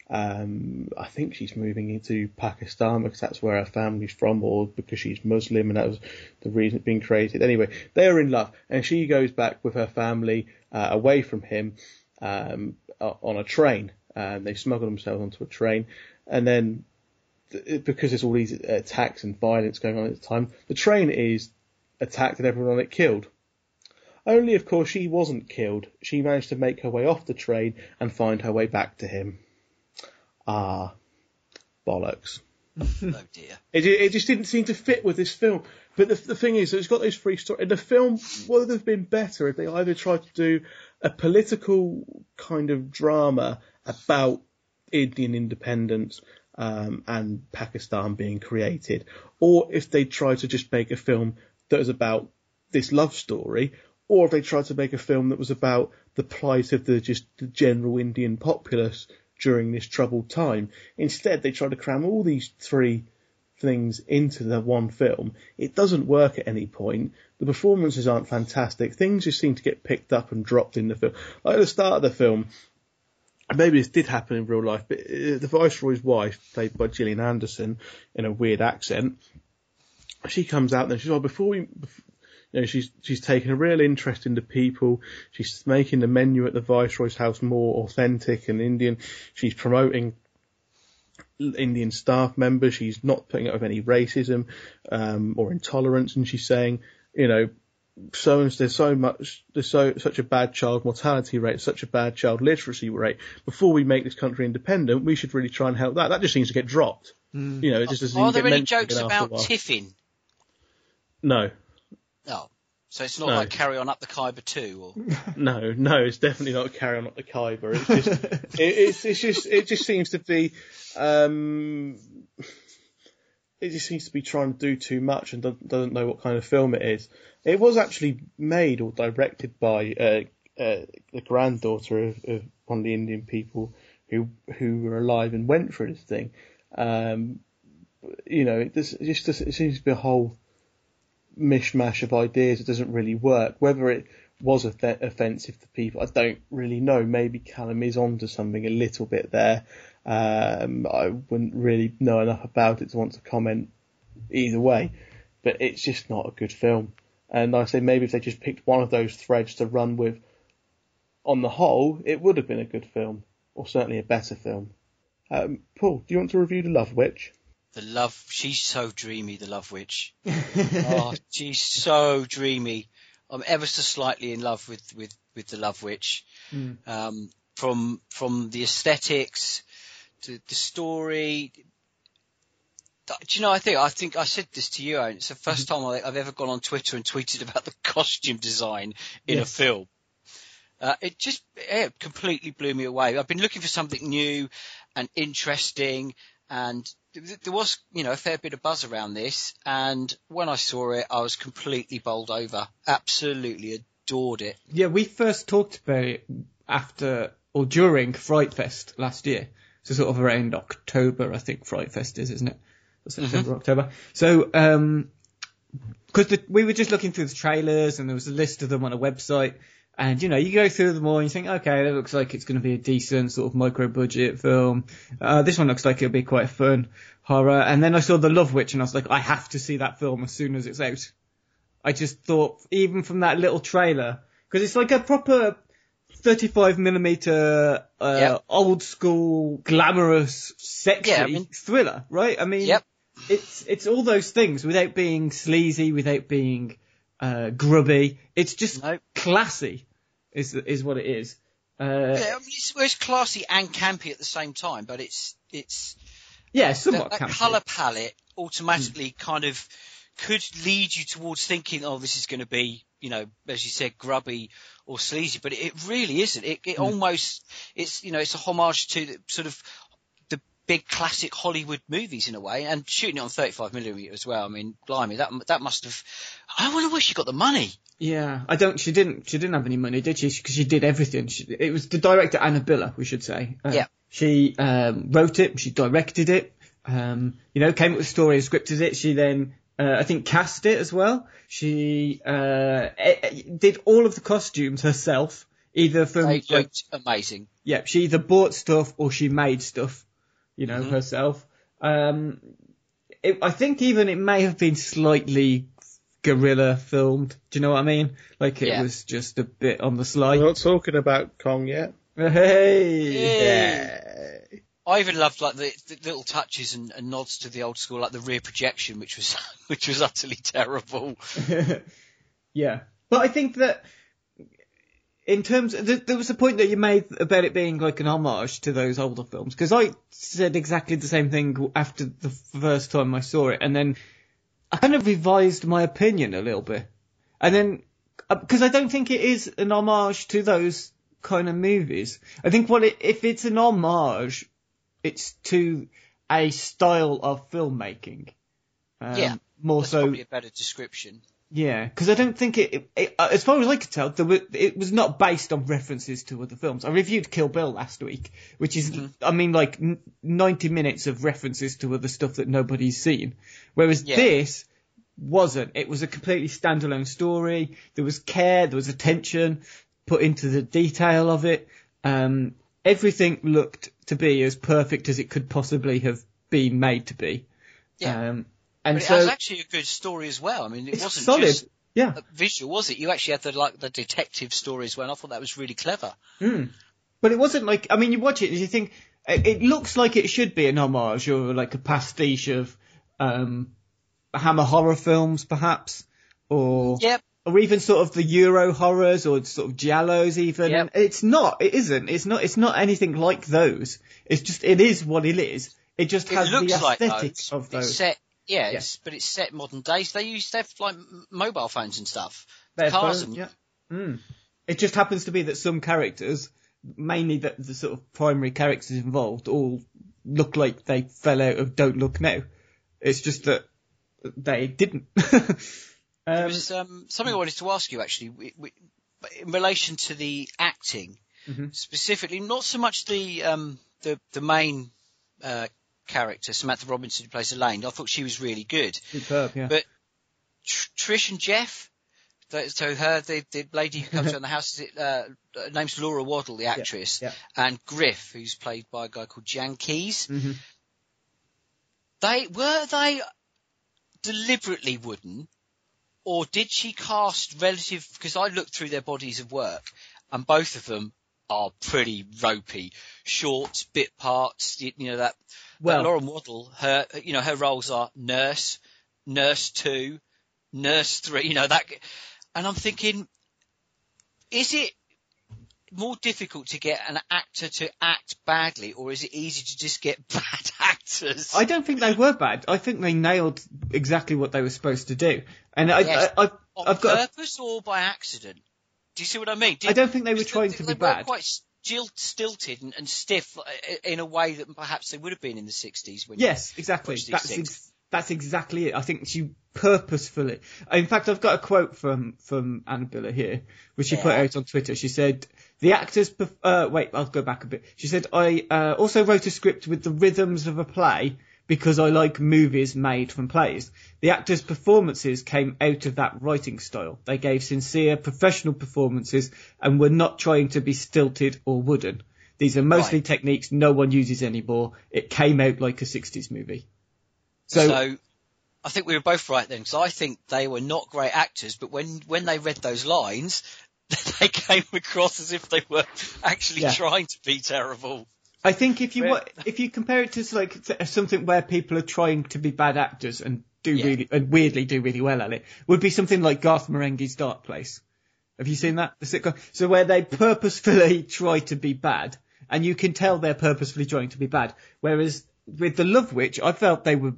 I think she's moving into Pakistan because that's where her family's from, or because she's Muslim and that was the reason it's being created. Anyway, they are in love, and she goes back with her family away from him on a train. They smuggle themselves onto a train, and then because there's all these attacks and violence going on at the time, the train is attacked and everyone on it killed. Only, of course, she wasn't killed. She managed to make her way off the train and find her way back to him. Ah, bollocks. Oh dear. It just didn't seem to fit with this film. But the thing is, it's got those three stories. And the film would have been better if they either tried to do a political kind of drama about Indian independence and Pakistan being created, or if they tried to just make a film that was about this love story, or if they tried to make a film that was about the plight of the general Indian populace during this troubled time. Instead, they tried to cram all these three things into the one film. It doesn't work at any point. The performances aren't fantastic. Things just seem to get picked up and dropped in the film. Like at the start of the film, maybe this did happen in real life, but the Viceroy's wife, played by Gillian Anderson in a weird accent, she comes out and she's like, she's taken a real interest in the people. She's making the menu at the Viceroy's house more authentic and Indian. She's promoting Indian staff members. She's not putting up with any racism or intolerance, and she's saying, you know, there's such a bad child mortality rate, such a bad child literacy rate. Before we make this country independent, we should really try and help that. That just seems to get dropped. Mm. You know, it just doesn't. Are there any jokes about tiffin? No. Oh, so it's not like Carry On Up the Khyber 2? Or... No, it's definitely not Carry On Up the Khyber. It's just, it just seems to be, it just seems to be trying to do too much and doesn't know what kind of film it is. It was actually made or directed by the granddaughter of one of the Indian people who were alive and went through this thing. You know, it seems to be a whole mishmash of ideas. It doesn't really work. Whether it was offensive to people, I don't really know. Maybe Callum is onto something a little bit there. I wouldn't really know enough about it to want to comment either way, but it's just not a good film. And I say maybe if they just picked one of those threads to run with on the whole, it would have been a good film, or certainly a better film. Paul, do you want to review The Love Witch? The love, she's so dreamy, the Love Witch. Oh, she's so dreamy. I'm ever so slightly in love with the Love Witch. Mm. From the aesthetics to the story. Do you know, I think I said this to you, Owen. It's the first time I've ever gone on Twitter and tweeted about the costume design in a film. It just completely blew me away. I've been looking for something new and interesting, and there was, you know, a fair bit of buzz around this, and when I saw it, I was completely bowled over. Absolutely adored it. Yeah, we first talked about it after or during Fright Fest last year. So sort of around October, I think Fright Fest is, isn't it? or September, October. So, because we were just looking through the trailers and there was a list of them on a website. And, you know, you go through them all and you think, okay, that looks like it's going to be a decent sort of micro-budget film. This one looks like it'll be quite a fun horror. And then I saw The Love Witch and I was like, I have to see that film as soon as it's out. I just thought, even from that little trailer, because it's like a proper 35mm old school glamorous sexy thriller, right? I mean, it's all those things without being sleazy, without being grubby. It's just classy is what it is. I mean, it's classy and campy at the same time, but it's somewhat that campy. Colour palette automatically kind of could lead you towards thinking, oh, this is going to be, you know, as you said, grubby or sleazy, but it really isn't. It almost, it's, you know, it's a homage to the, sort of the big classic Hollywood movies in a way, and shooting it on 35mm as well. I mean, blimey, that must have. I wonder where she got the money. Yeah, I don't. She didn't have any money, did she? Because she did everything. It was the director Anna Biller, we should say. She wrote it. She directed it. You know, came up with the story and scripted it. She then. I think cast it as well. She did all of the costumes herself, either from they looked amazing. Yeah, she either bought stuff or she made stuff, you know, herself. I think even it may have been slightly guerrilla filmed. Do you know what I mean? Like it was just a bit on the sly. We're not talking about Kong yet. Hey. Yeah. I even loved like the little touches and nods to the old school, like the rear projection, which was utterly terrible. Yeah, but I think that in terms of, there was a point that you made about it being like an homage to those older films, because I said exactly the same thing after the first time I saw it, and then I kind of revised my opinion a little bit, and then because I don't think it is an homage to those kind of movies. I think if it's an homage, it's to a style of filmmaking. More that's so. Probably a better description. Yeah, because I don't think it, as far as I could tell, it was not based on references to other films. I reviewed Kill Bill last week, which is, I mean, like 90 minutes of references to other stuff that nobody's seen. Whereas this wasn't. It was a completely standalone story. There was care, there was attention put into the detail of it. Everything looked to be as perfect as it could possibly have been made to be. Yeah. And it was actually a good story as well. I mean, it wasn't solid. Just visual, was it? You actually had the detective story as well. And I thought that was really clever. Mm. But it wasn't like, I mean, you watch it and you think, it looks like it should be an homage or like a pastiche of Hammer horror films, perhaps, or... Yep. Or even sort of the Euro horrors or sort of giallos even. Yep. It's not. It isn't. It's not anything like those. It's just, it is what it is. It just has the aesthetic of those. It's set, but it's set modern day. So they use stuff like mobile phones and stuff. Their cars phones, It just happens to be that some characters, mainly the sort of primary characters involved, all look like they fell out of Don't Look Now. It's just that they didn't. There was something I wanted to ask you, actually, in relation to the acting, specifically, not so much the main character, Samantha Robinson, who plays Elaine. I thought she was really good. Superb, yeah. But Trish and Jeff, the lady who comes around the house, her name's Laura Waddle, the actress, and Griff, who's played by a guy called Jan Keys. Mm-hmm. Were they deliberately wooden? Or did she cast relative, because I looked through their bodies of work and both of them are pretty ropey, short, bit parts, you know, that Lauren Waddle, her roles are nurse, nurse 2, nurse 3, you know, that, and I'm thinking, is it more difficult to get an actor to act badly, or is it easy to just get bad actors? I don't think they were bad. I think they nailed exactly what they were supposed to do. And I've got purpose or by accident? Do you see what I mean? I don't think they were trying to be bad. They were quite stilted and stiff in a way that perhaps they would have been in the 60s. Yes, exactly. That's exactly it. I think she purposefully... In fact, I've got a quote from Anna Biller here, which she put out on Twitter. She said, the actors... Wait, I'll go back a bit. She said, I also wrote a script with the rhythms of a play, because I like movies made from plays. The actors' performances came out of that writing style. They gave sincere, professional performances and were not trying to be stilted or wooden. These are mostly techniques no one uses anymore. It came out like a 60s movie. So I think we were both right then, because I think they were not great actors, but when they read those lines, they came across as if they were actually trying to be terrible. I think if you compare it to like something where people are trying to be bad actors and do really well at it, would be something like Garth Marenghi's Dark Place. Have you seen that? The sitcom? So where they purposefully try to be bad, and you can tell they're purposefully trying to be bad. Whereas with The Love Witch, I felt they were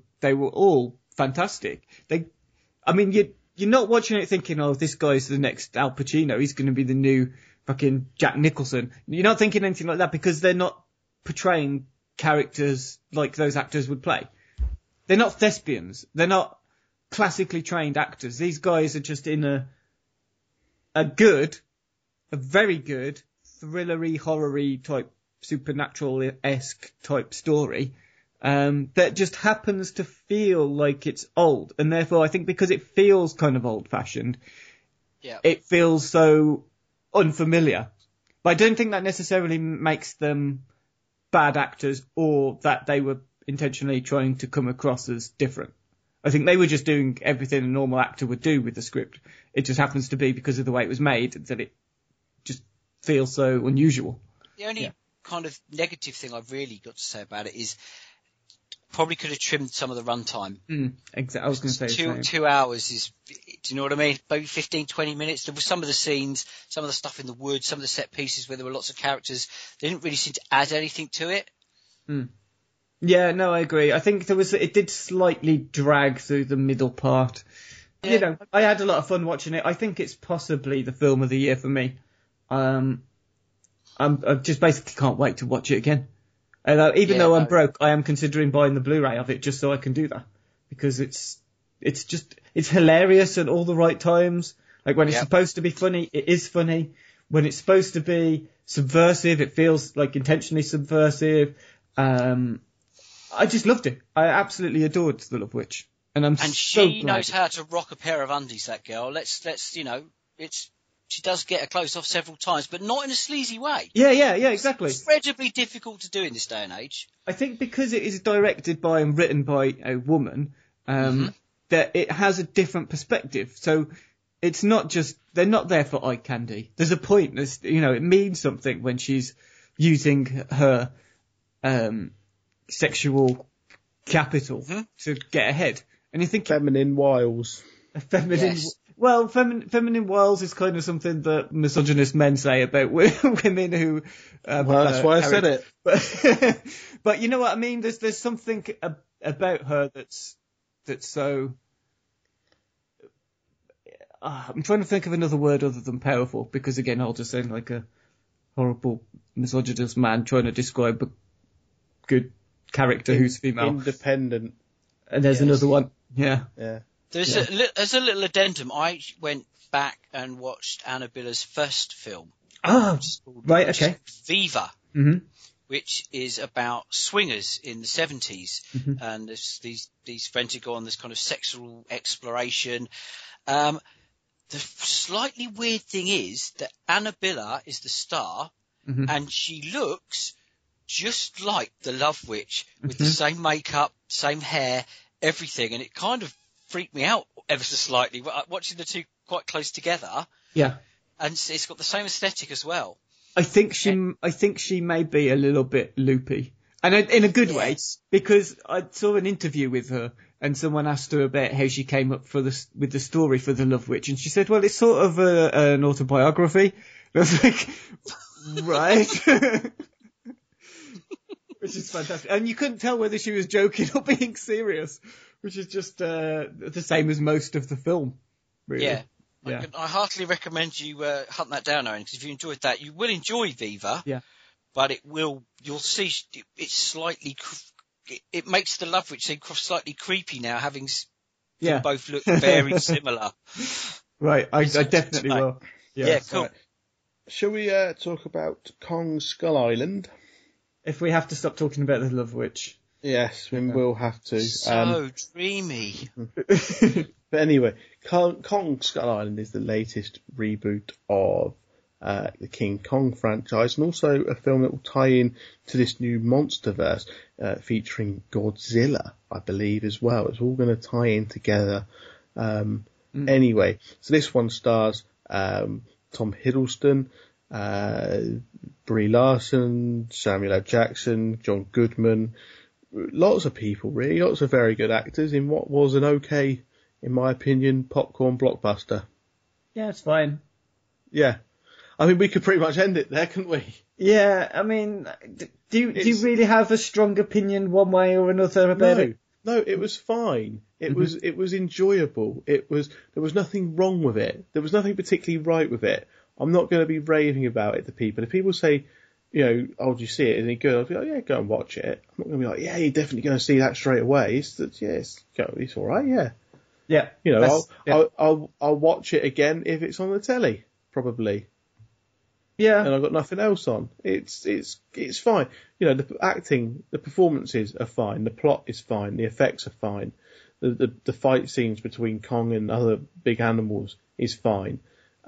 all fantastic. You're not watching it thinking, oh, this guy's the next Al Pacino. He's going to be the new fucking Jack Nicholson. You're not thinking anything like that because they're not portraying characters like those actors would play. They're not thespians. They're not classically trained actors. These guys are just in a very good thrillery, horror-y type, supernatural-esque type story that just happens to feel like it's old. And therefore, I think because it feels kind of old-fashioned, it feels so unfamiliar. But I don't think that necessarily makes them bad actors or that they were intentionally trying to come across as different. I think they were just doing everything a normal actor would do with the script. It just happens to be, because of the way it was made, that it just feels so unusual. The only kind of negative thing I've really got to say about it is probably could have trimmed some of the runtime. Exactly. I was going to say 2 hours is, do you know what I mean? Maybe 15, 20 minutes. There were some of the scenes, some of the stuff in the woods, some of the set pieces where there were lots of characters. They didn't really seem to add anything to it. Mm. Yeah, no, I agree. I think it did slightly drag through the middle part. Yeah. You know, I had a lot of fun watching it. I think it's possibly the film of the year for me. I just basically can't wait to watch it again. And even though I'm broke, I am considering buying the Blu-ray of it just so I can do that, because it's hilarious at all the right times. Like when it's supposed to be funny, it is funny. When it's supposed to be subversive, it feels like intentionally subversive. I just loved it. I absolutely adored The Love Witch, and she knows how to rock a pair of undies. That girl. Let's she does get her clothes off several times, but not in a sleazy way. Yeah, exactly. It's incredibly difficult to do in this day and age. I think because it is directed by and written by a woman, that it has a different perspective. So it's not just, they're not there for eye candy. There's a point. There's, it means something when she's using her sexual capital to get ahead. And you think feminine wiles. Well, feminine wiles is kind of something that misogynist men say about women who... that's why I said it. But you know what I mean? There's something about her that's so... I'm trying to think of another word other than powerful, because, again, I'll just sound like a horrible misogynist man trying to describe a good character who's female. Independent. And there's another one. Yeah. Yeah. There's a little addendum. I went back and watched Annabella's first film. Oh, right, okay. Viva, which is about swingers in the 70s. Mm-hmm. And these friends who go on this kind of sexual exploration. The slightly weird thing is that Annabella is the star, and she looks just like the Love Witch, with the same makeup, same hair, everything. And it kind of freaked me out ever so slightly, watching the two quite close together. Yeah, and it's got the same aesthetic as well. I think she may be a little bit loopy, and in a good way, because I saw an interview with her, and someone asked her about how she came up with the story for The Love Witch, and she said, "Well, it's sort of an autobiography." And I was like, right. Which is fantastic. And you couldn't tell whether she was joking or being serious, which is just the same as most of the film, really. Yeah. I heartily recommend you hunt that down, Owen, because if you enjoyed that, you will enjoy Viva. Yeah. But you'll see it's slightly, it makes the Love Witch seem slightly creepy now, having both look very similar. Right, I definitely will. Yeah, cool. Right. Shall we talk about Kong Skull Island? If we have to stop talking about The Love Witch. Yes, we will have to. So dreamy. But anyway, Kong Skull Island is the latest reboot of the King Kong franchise, and also a film that will tie in to this new Monsterverse featuring Godzilla, I believe, as well. It's all going to tie in together. Anyway, so this one stars Tom Hiddleston, Brie Larson, Samuel L. Jackson, John Goodman, lots of people really, lots of very good actors in what was an okay, in my opinion, popcorn blockbuster. Yeah, it's fine. Yeah. I mean, we could pretty much end it there, couldn't we? Yeah, I mean, do you really have a strong opinion one way or another about it? No, it was fine. It was enjoyable. There was nothing wrong with it. There was nothing particularly right with it. I'm not going to be raving about it to people. If people say, you know, oh, do you see it? Is it good? I'll be like, yeah, go and watch it. I'm not going to be like, yeah, you're definitely going to see that straight away. It's all right, yeah. Yeah. You know, I'll watch it again if it's on the telly, probably. Yeah. And I've got nothing else on. It's fine. You know, the acting, the performances are fine. The plot is fine. The effects are fine. The fight scenes between Kong and other big animals is fine.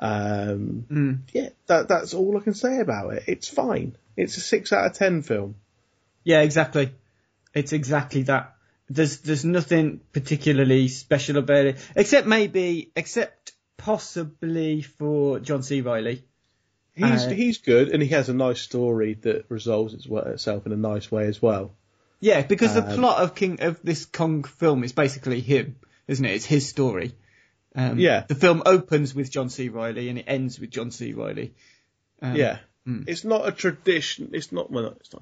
Yeah, that's all I can say about it. It's fine. It's a 6 out of 10 film. Yeah, exactly. It's exactly that. There's nothing particularly special about it, except possibly for John C. Reilly. He's good, and he has a nice story that resolves itself in a nice way as well. Yeah, because the plot of this Kong film is basically him, isn't it? It's his story. Yeah. The film opens with John C. Reilly and it ends with John C. Reilly. It's not a tradition. It's not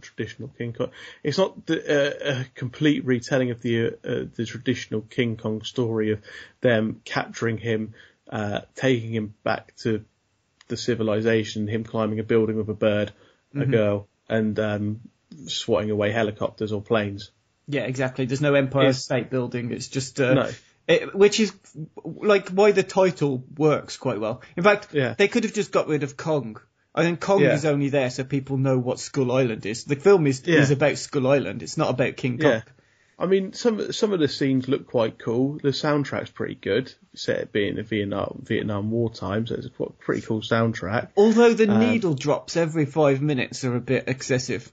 traditional King Kong. It's not a complete retelling of the traditional King Kong story of them capturing him, taking him back to the civilization, him climbing a building with a bird, a girl, and swatting away helicopters or planes. Yeah, exactly. There's no Empire State Building. It's just no. Which is like why the title works quite well. In fact, they could have just got rid of Kong. I think Kong is only there so people know what Skull Island is. The film is about Skull Island. It's not about King Kong. Yeah. I mean, some of the scenes look quite cool. The soundtrack's pretty good, set it being a Vietnam War time, so it's a pretty cool soundtrack. Although the needle drops every 5 minutes are a bit excessive.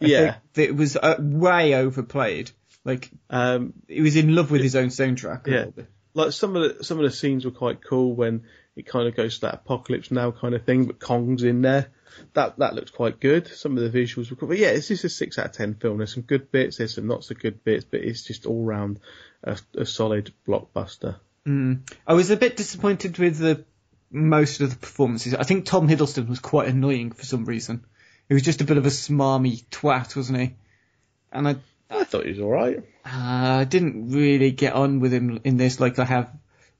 I think it was way overplayed. Like, he was in love with his own soundtrack. A little bit. Like some of the scenes were quite cool when it kind of goes to that Apocalypse Now kind of thing, but Kong's in there. That looks quite good. Some of the visuals were cool. But yeah, it's just a 6 out of 10 film. There's some good bits, there's some not so good bits, but it's just all round a solid blockbuster. I was a bit disappointed with most of the performances. I think Tom Hiddleston was quite annoying for some reason. He was just a bit of a smarmy twat, wasn't he? And I thought he was all right. I didn't really get on with him in this like I have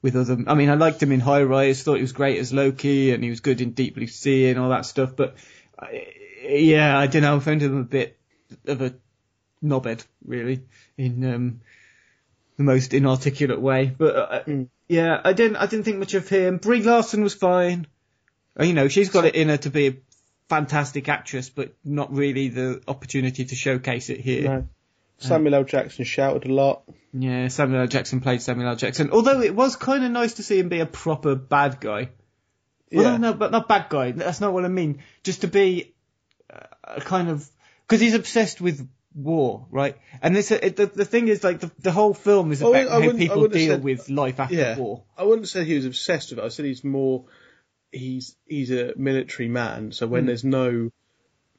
with other... I mean, I liked him in High Rise, thought he was great as Loki, and he was good in Deep Blue Sea and all that stuff, but I don't know, I found him a bit of a knobhead, really, in the most inarticulate way. But I didn't think much of him. Brie Larson was fine. You know, she's got it in her to be a fantastic actress, but not really the opportunity to showcase it here. No. Samuel L. Jackson shouted a lot. Yeah, Samuel L. Jackson played Samuel L. Jackson. Although it was kind of nice to see him be a proper bad guy. Well, no, but not bad guy. That's not what I mean. Just to be a kind of... Because he's obsessed with war, right? And the thing is, like, the whole film is about how people deal with life after war. I wouldn't say he was obsessed with it. I said he's more... He's a military man, so when there's no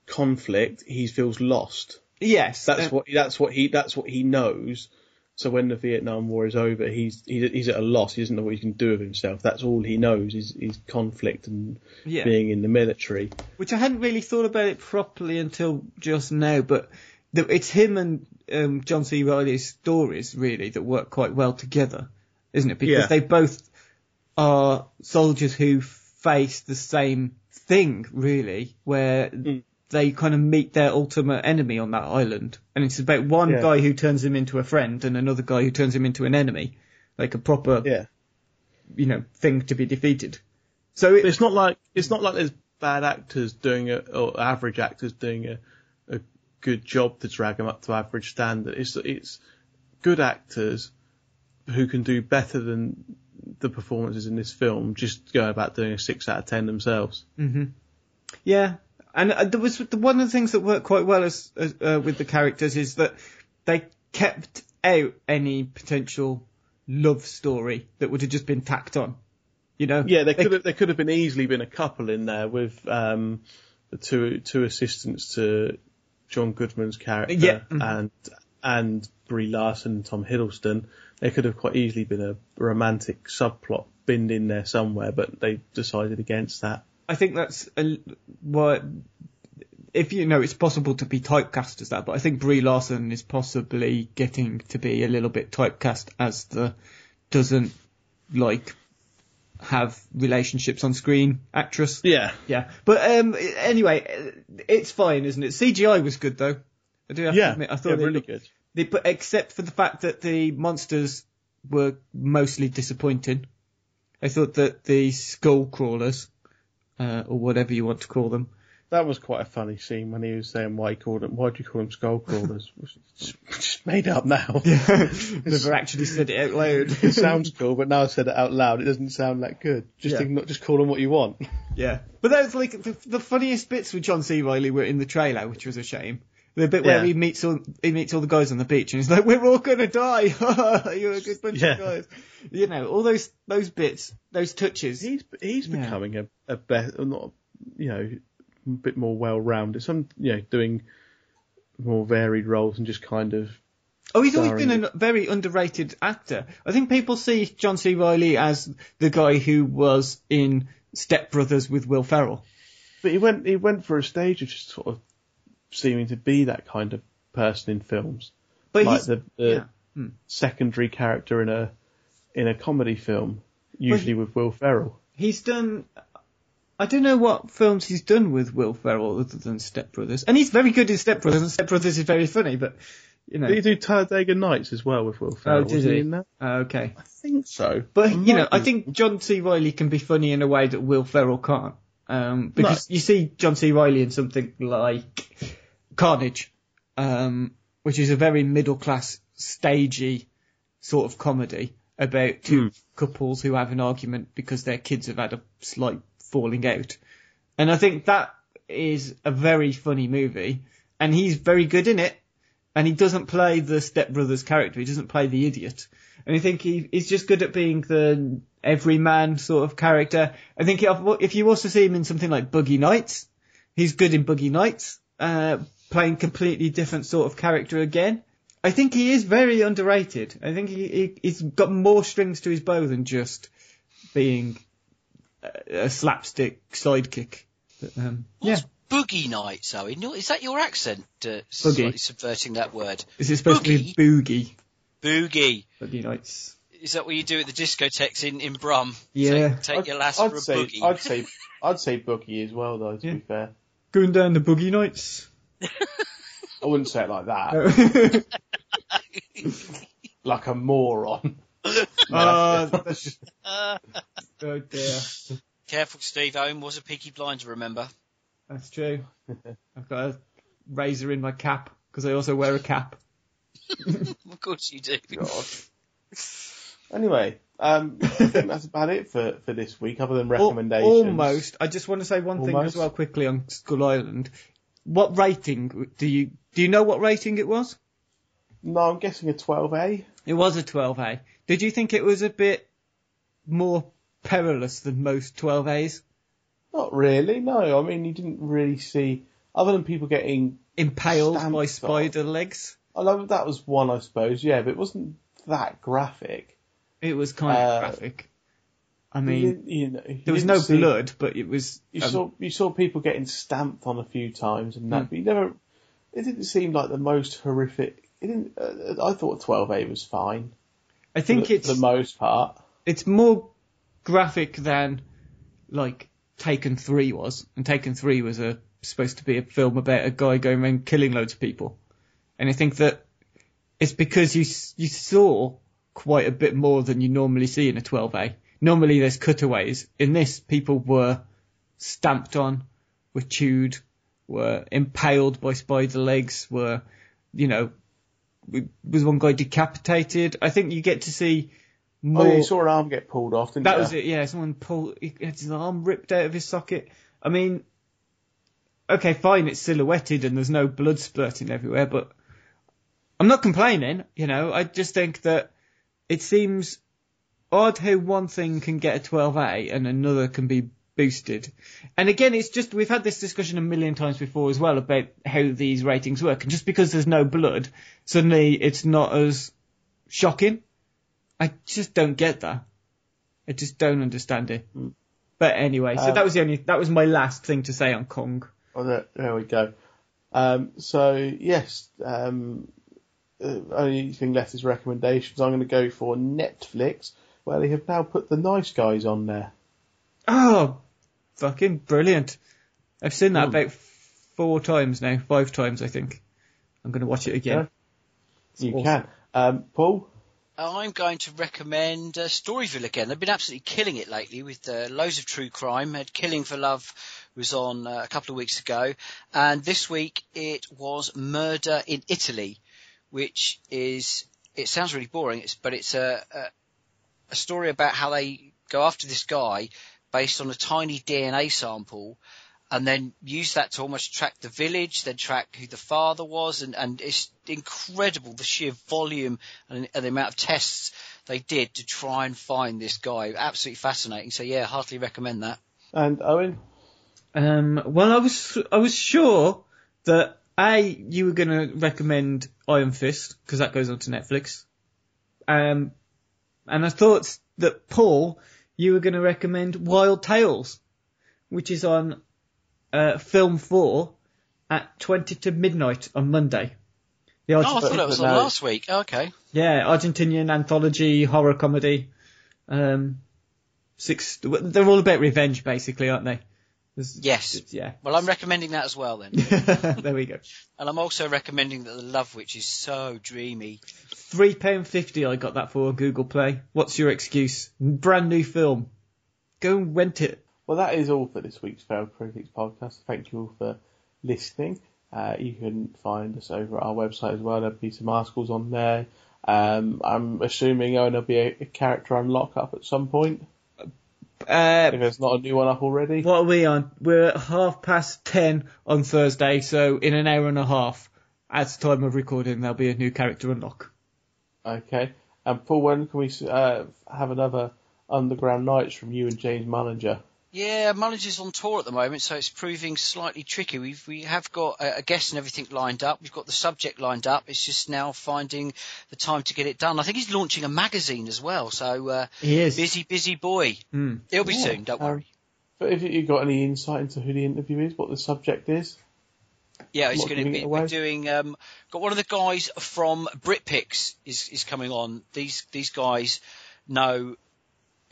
conflict, he feels lost. Yes, that's what he knows. So when the Vietnam War is over, he's at a loss. He doesn't know what he can do with himself. That's all he knows is conflict and being in the military. Which I hadn't really thought about it properly until just now. But it's him and John C. Reilly's stories really that work quite well together, isn't it? Because they both are soldiers who face the same thing really, where. They kind of meet their ultimate enemy on that island. And it's about one guy who turns him into a friend and another guy who turns him into an enemy. Like a proper, thing to be defeated. So it's not like there's bad actors doing it or average actors doing a good job to drag them up to average standard. It's good actors who can do better than the performances in this film, just going about doing a 6 out of 10 themselves. Mm-hmm. Yeah. And there was one of the things that worked quite well as with the characters is that they kept out any potential love story that would have just been tacked on, you know. Yeah, there could have been easily been a couple in there with the two assistants to John Goodman's character, yeah. Mm-hmm. and Brie Larson and Tom Hiddleston. There could have quite easily been a romantic subplot binned in there somewhere, but they decided against that. I think that's what, if you know, it's possible to be typecast as that, but I think Brie Larson is possibly getting to be a little bit typecast as the doesn't like have relationships on screen actress. Yeah. Yeah. But anyway, it's fine, isn't it? CGI was good though. I do have to admit, I thought it was really good. But except for the fact that the monsters were mostly disappointing. I thought that the skull crawlers, or whatever you want to call them. That was quite a funny scene when he was saying, why do you call them skull crawlers? Just made up now. Yeah. Never actually said it out loud. It sounds cool, but now I said it out loud, it doesn't sound that good. Just call them what you want. Yeah. But that was like the funniest bits with John C. Reilly were in the trailer, which was a shame. The bit where he meets all the guys on the beach and he's like, we're all gonna die. You're a good bunch of guys. You know, all those bits, those touches. He's becoming a better, not, you know, a bit more well-rounded. Some, you know, doing more varied roles and just kind of. Oh, he's always been a very underrated actor. I think people see John C. Reilly as the guy who was in Step Brothers with Will Ferrell. But he went for a stage of just sort of seeming to be that kind of person in films, but like the secondary character in a comedy film, usually with Will Ferrell. He's done, I don't know what films he's done with Will Ferrell other than Step Brothers, and he's very good in Step Brothers, and Step Brothers is very funny. But you know, did he do Talladega Nights as well with Will Ferrell? Oh, did he? In that? Okay, I think so. But you know, I think John C. Reilly can be funny in a way that Will Ferrell can't, because you see John C. Reilly in something like Carnage, which is a very middle-class, stagey sort of comedy about two couples who have an argument because their kids have had a slight falling out. And I think that is a very funny movie, and he's very good in it, and he doesn't play the Step Brothers character, he doesn't play the idiot. And I think he's just good at being the everyman sort of character. I think if you also see him in something like Boogie Nights, he's good in Boogie Nights, playing completely different sort of character again. I think he is very underrated. I think he's got more strings to his bow than just being a slapstick sidekick. But, what's Boogie Nights, Owen? Is that your accent? Slightly subverting that word. Is it supposed to be boogie? Boogie. Boogie Nights. Is that what you do at the discotheques in Brum? Yeah. Take your lass for a boogie. I'd say boogie as well, though, to be fair. Going down the Boogie Nights. I wouldn't say it like that. Like a moron. Oh dear. Careful, Steve. Owen was a Peaky Blinder, remember? That's true. I've got a razor in my cap because I also wear a cap. Of course you do. God. Anyway, I think that's about it for this week, other than recommendations. Almost. I just want to say one thing as well quickly on Skull Island. What rating do you know what rating it was? No, I'm guessing a 12A. It was a 12A. Did you think it was a bit more perilous than most 12As? Not really, no. I mean, you didn't really see, other than people getting impaled by spider legs. I love that was one, I suppose. Yeah, but it wasn't that graphic. It was kind of graphic. I mean, there was no blood, but it was. You saw people getting stamped on a few times, and that. But it didn't seem like the most horrific. It didn't. I thought 12A was fine. I think it's for the most part. It's more graphic than like Taken 3 was, and Taken 3 was supposed to be a film about a guy going around killing loads of people. And I think that it's because you saw quite a bit more than you normally see in a 12A. Normally there's cutaways. In this, people were stamped on, were chewed, were impaled by spider legs, were, you know, was one guy decapitated. I think you get to see more. Oh, you saw an arm get pulled off, didn't you? That was it, yeah. Someone had his arm ripped out of his socket. I mean, okay, fine, it's silhouetted and there's no blood splurting everywhere, but I'm not complaining, you know. I just think that it seems odd how one thing can get a 12A and another can be boosted. And again, it's just, we've had this discussion a million times before as well about how these ratings work. And just because there's no blood, suddenly it's not as shocking. I just don't get that. I just don't understand it. But anyway, so that was my last thing to say on Kong. Oh, there we go. Only thing left is recommendations. I'm going to go for Netflix, where they have now put The Nice Guys on there. Oh, fucking brilliant. I've seen that about 4 times now, 5 times, I think. I'm going to watch it again. Yeah. You can. Paul? I'm going to recommend Storyville again. They've been absolutely killing it lately with loads of true crime. Killing for Love was on a couple of weeks ago. And this week it was Murder in Italy, which is, it sounds really boring, but it's a story about how they go after this guy based on a tiny DNA sample, and then use that to almost track the village, then track who the father was. And it's incredible, the sheer volume and the amount of tests they did to try and find this guy. Absolutely fascinating. So, yeah, heartily recommend that. And Owen? I was sure that, A, you were going to recommend Iron Fist, because that goes on to Netflix. And I thought that, Paul, you were going to recommend Wild Tales, which is on Film 4 at 20 to midnight on Monday. I thought it was on last week. Oh, okay. Yeah, Argentinian anthology, horror comedy. They're all about revenge, basically, aren't they? Yes. Yeah. Well, I'm recommending that as well, then. There we go. And I'm also recommending that The Love Witch is so dreamy. £3.50 I got that for Google Play. What's your excuse? Brand new film. Go and rent it. Well, that is all for this week's Failed Critics podcast. Thank you all for listening. You can find us over at our website as well. There'll be some articles on there. I'm assuming there'll be a character unlock up at some point. If there's not a new one up already. What are we on? We're at 10:30 on Thursday, so in an hour and a half, at the time of recording, there'll be a new character unlock. Okay. And Paul, when can we have another Underground Nights from you and James Mullinger? Yeah, Mullinger's on tour at the moment, so it's proving slightly tricky. We have got a guest and everything lined up. We've got the subject lined up. It's just now finding the time to get it done. I think he's launching a magazine as well, so he is. Busy boy. Mm. It'll be soon, don't worry. But if you've got any insight into who the interview is, what the subject is? Yeah, he's going to be doing. Got one of the guys from Britpicks is coming on. These guys know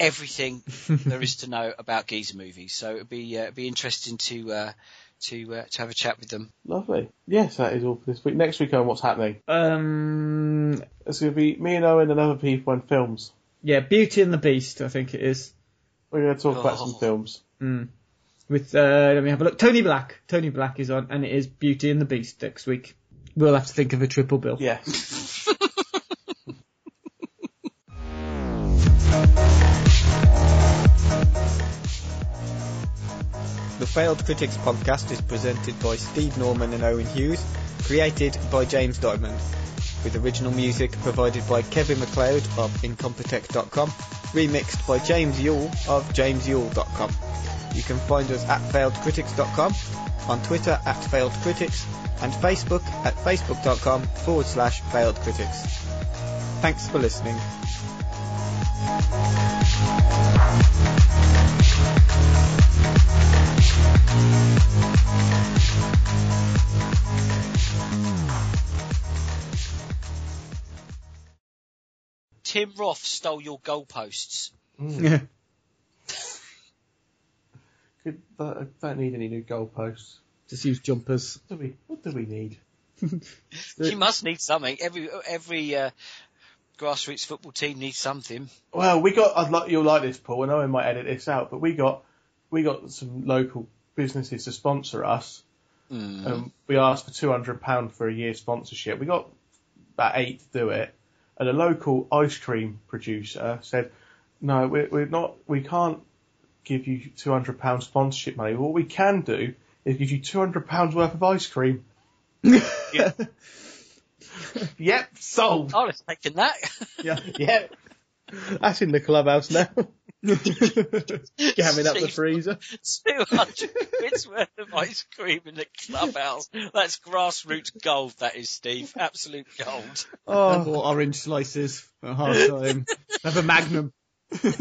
everything there is to know about geezer movies, so it'd be interesting to have a chat with them. Lovely. Yes, that is all for this week. Next week on What's Happening, it's going to be me and Owen and other people and films. Yeah, Beauty and the Beast, I think it is. We're going to talk about some films. With let me have a look. Tony Black is on, and it is Beauty and the Beast next week. We'll have to think of a triple bill. Yes. The Failed Critics podcast is presented by Steve Norman and Owen Hughes, created by James Diamond, with original music provided by Kevin MacLeod of Incompetech.com, remixed by James Yule of JamesYule.com. You can find us at FailedCritics.com, on Twitter at FailedCritics, and Facebook at Facebook.com/FailedCritics. Thanks for listening. Tim Roth stole your goalposts. Yeah. I don't need any new goalposts. Just use jumpers. What do we need? You must need something. Every grassroots football team needs something. Well, you'll like this, Paul, and Owen might edit this out, but we got some local businesses to sponsor us, We asked for £200 for a year sponsorship. We got about 8 to do it, and a local ice cream producer said, "No, we're not. We can't give you £200 sponsorship money. What we can do is give you £200 worth of ice cream." Yep, sold. I was taking that. Yep. That's in the clubhouse now. Gamming up the freezer. 200 quid's worth of ice cream in the clubhouse. That's grassroots gold, that is, Steve. Absolute gold. Oh, more orange slices at half time. Have a magnum. No,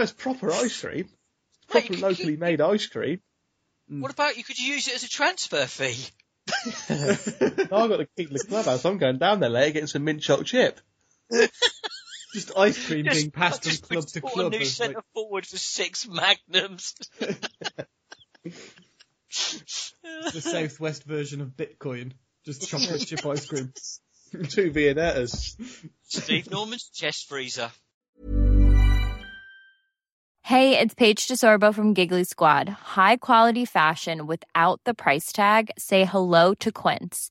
it's proper ice cream. It's proper locally made ice cream. What about you could use it as a transfer fee? I've got to keep the clubhouse. I'm going down there later getting some mint choc chip. Just ice cream being passed from club to club. A new centre forward for 6 magnums. The southwest version of Bitcoin. Just chocolate chip ice cream. 2 Viennettas. Steve Norman's chest freezer. Hey, it's Paige DeSorbo from Giggly Squad. High quality fashion without the price tag. Say hello to Quince.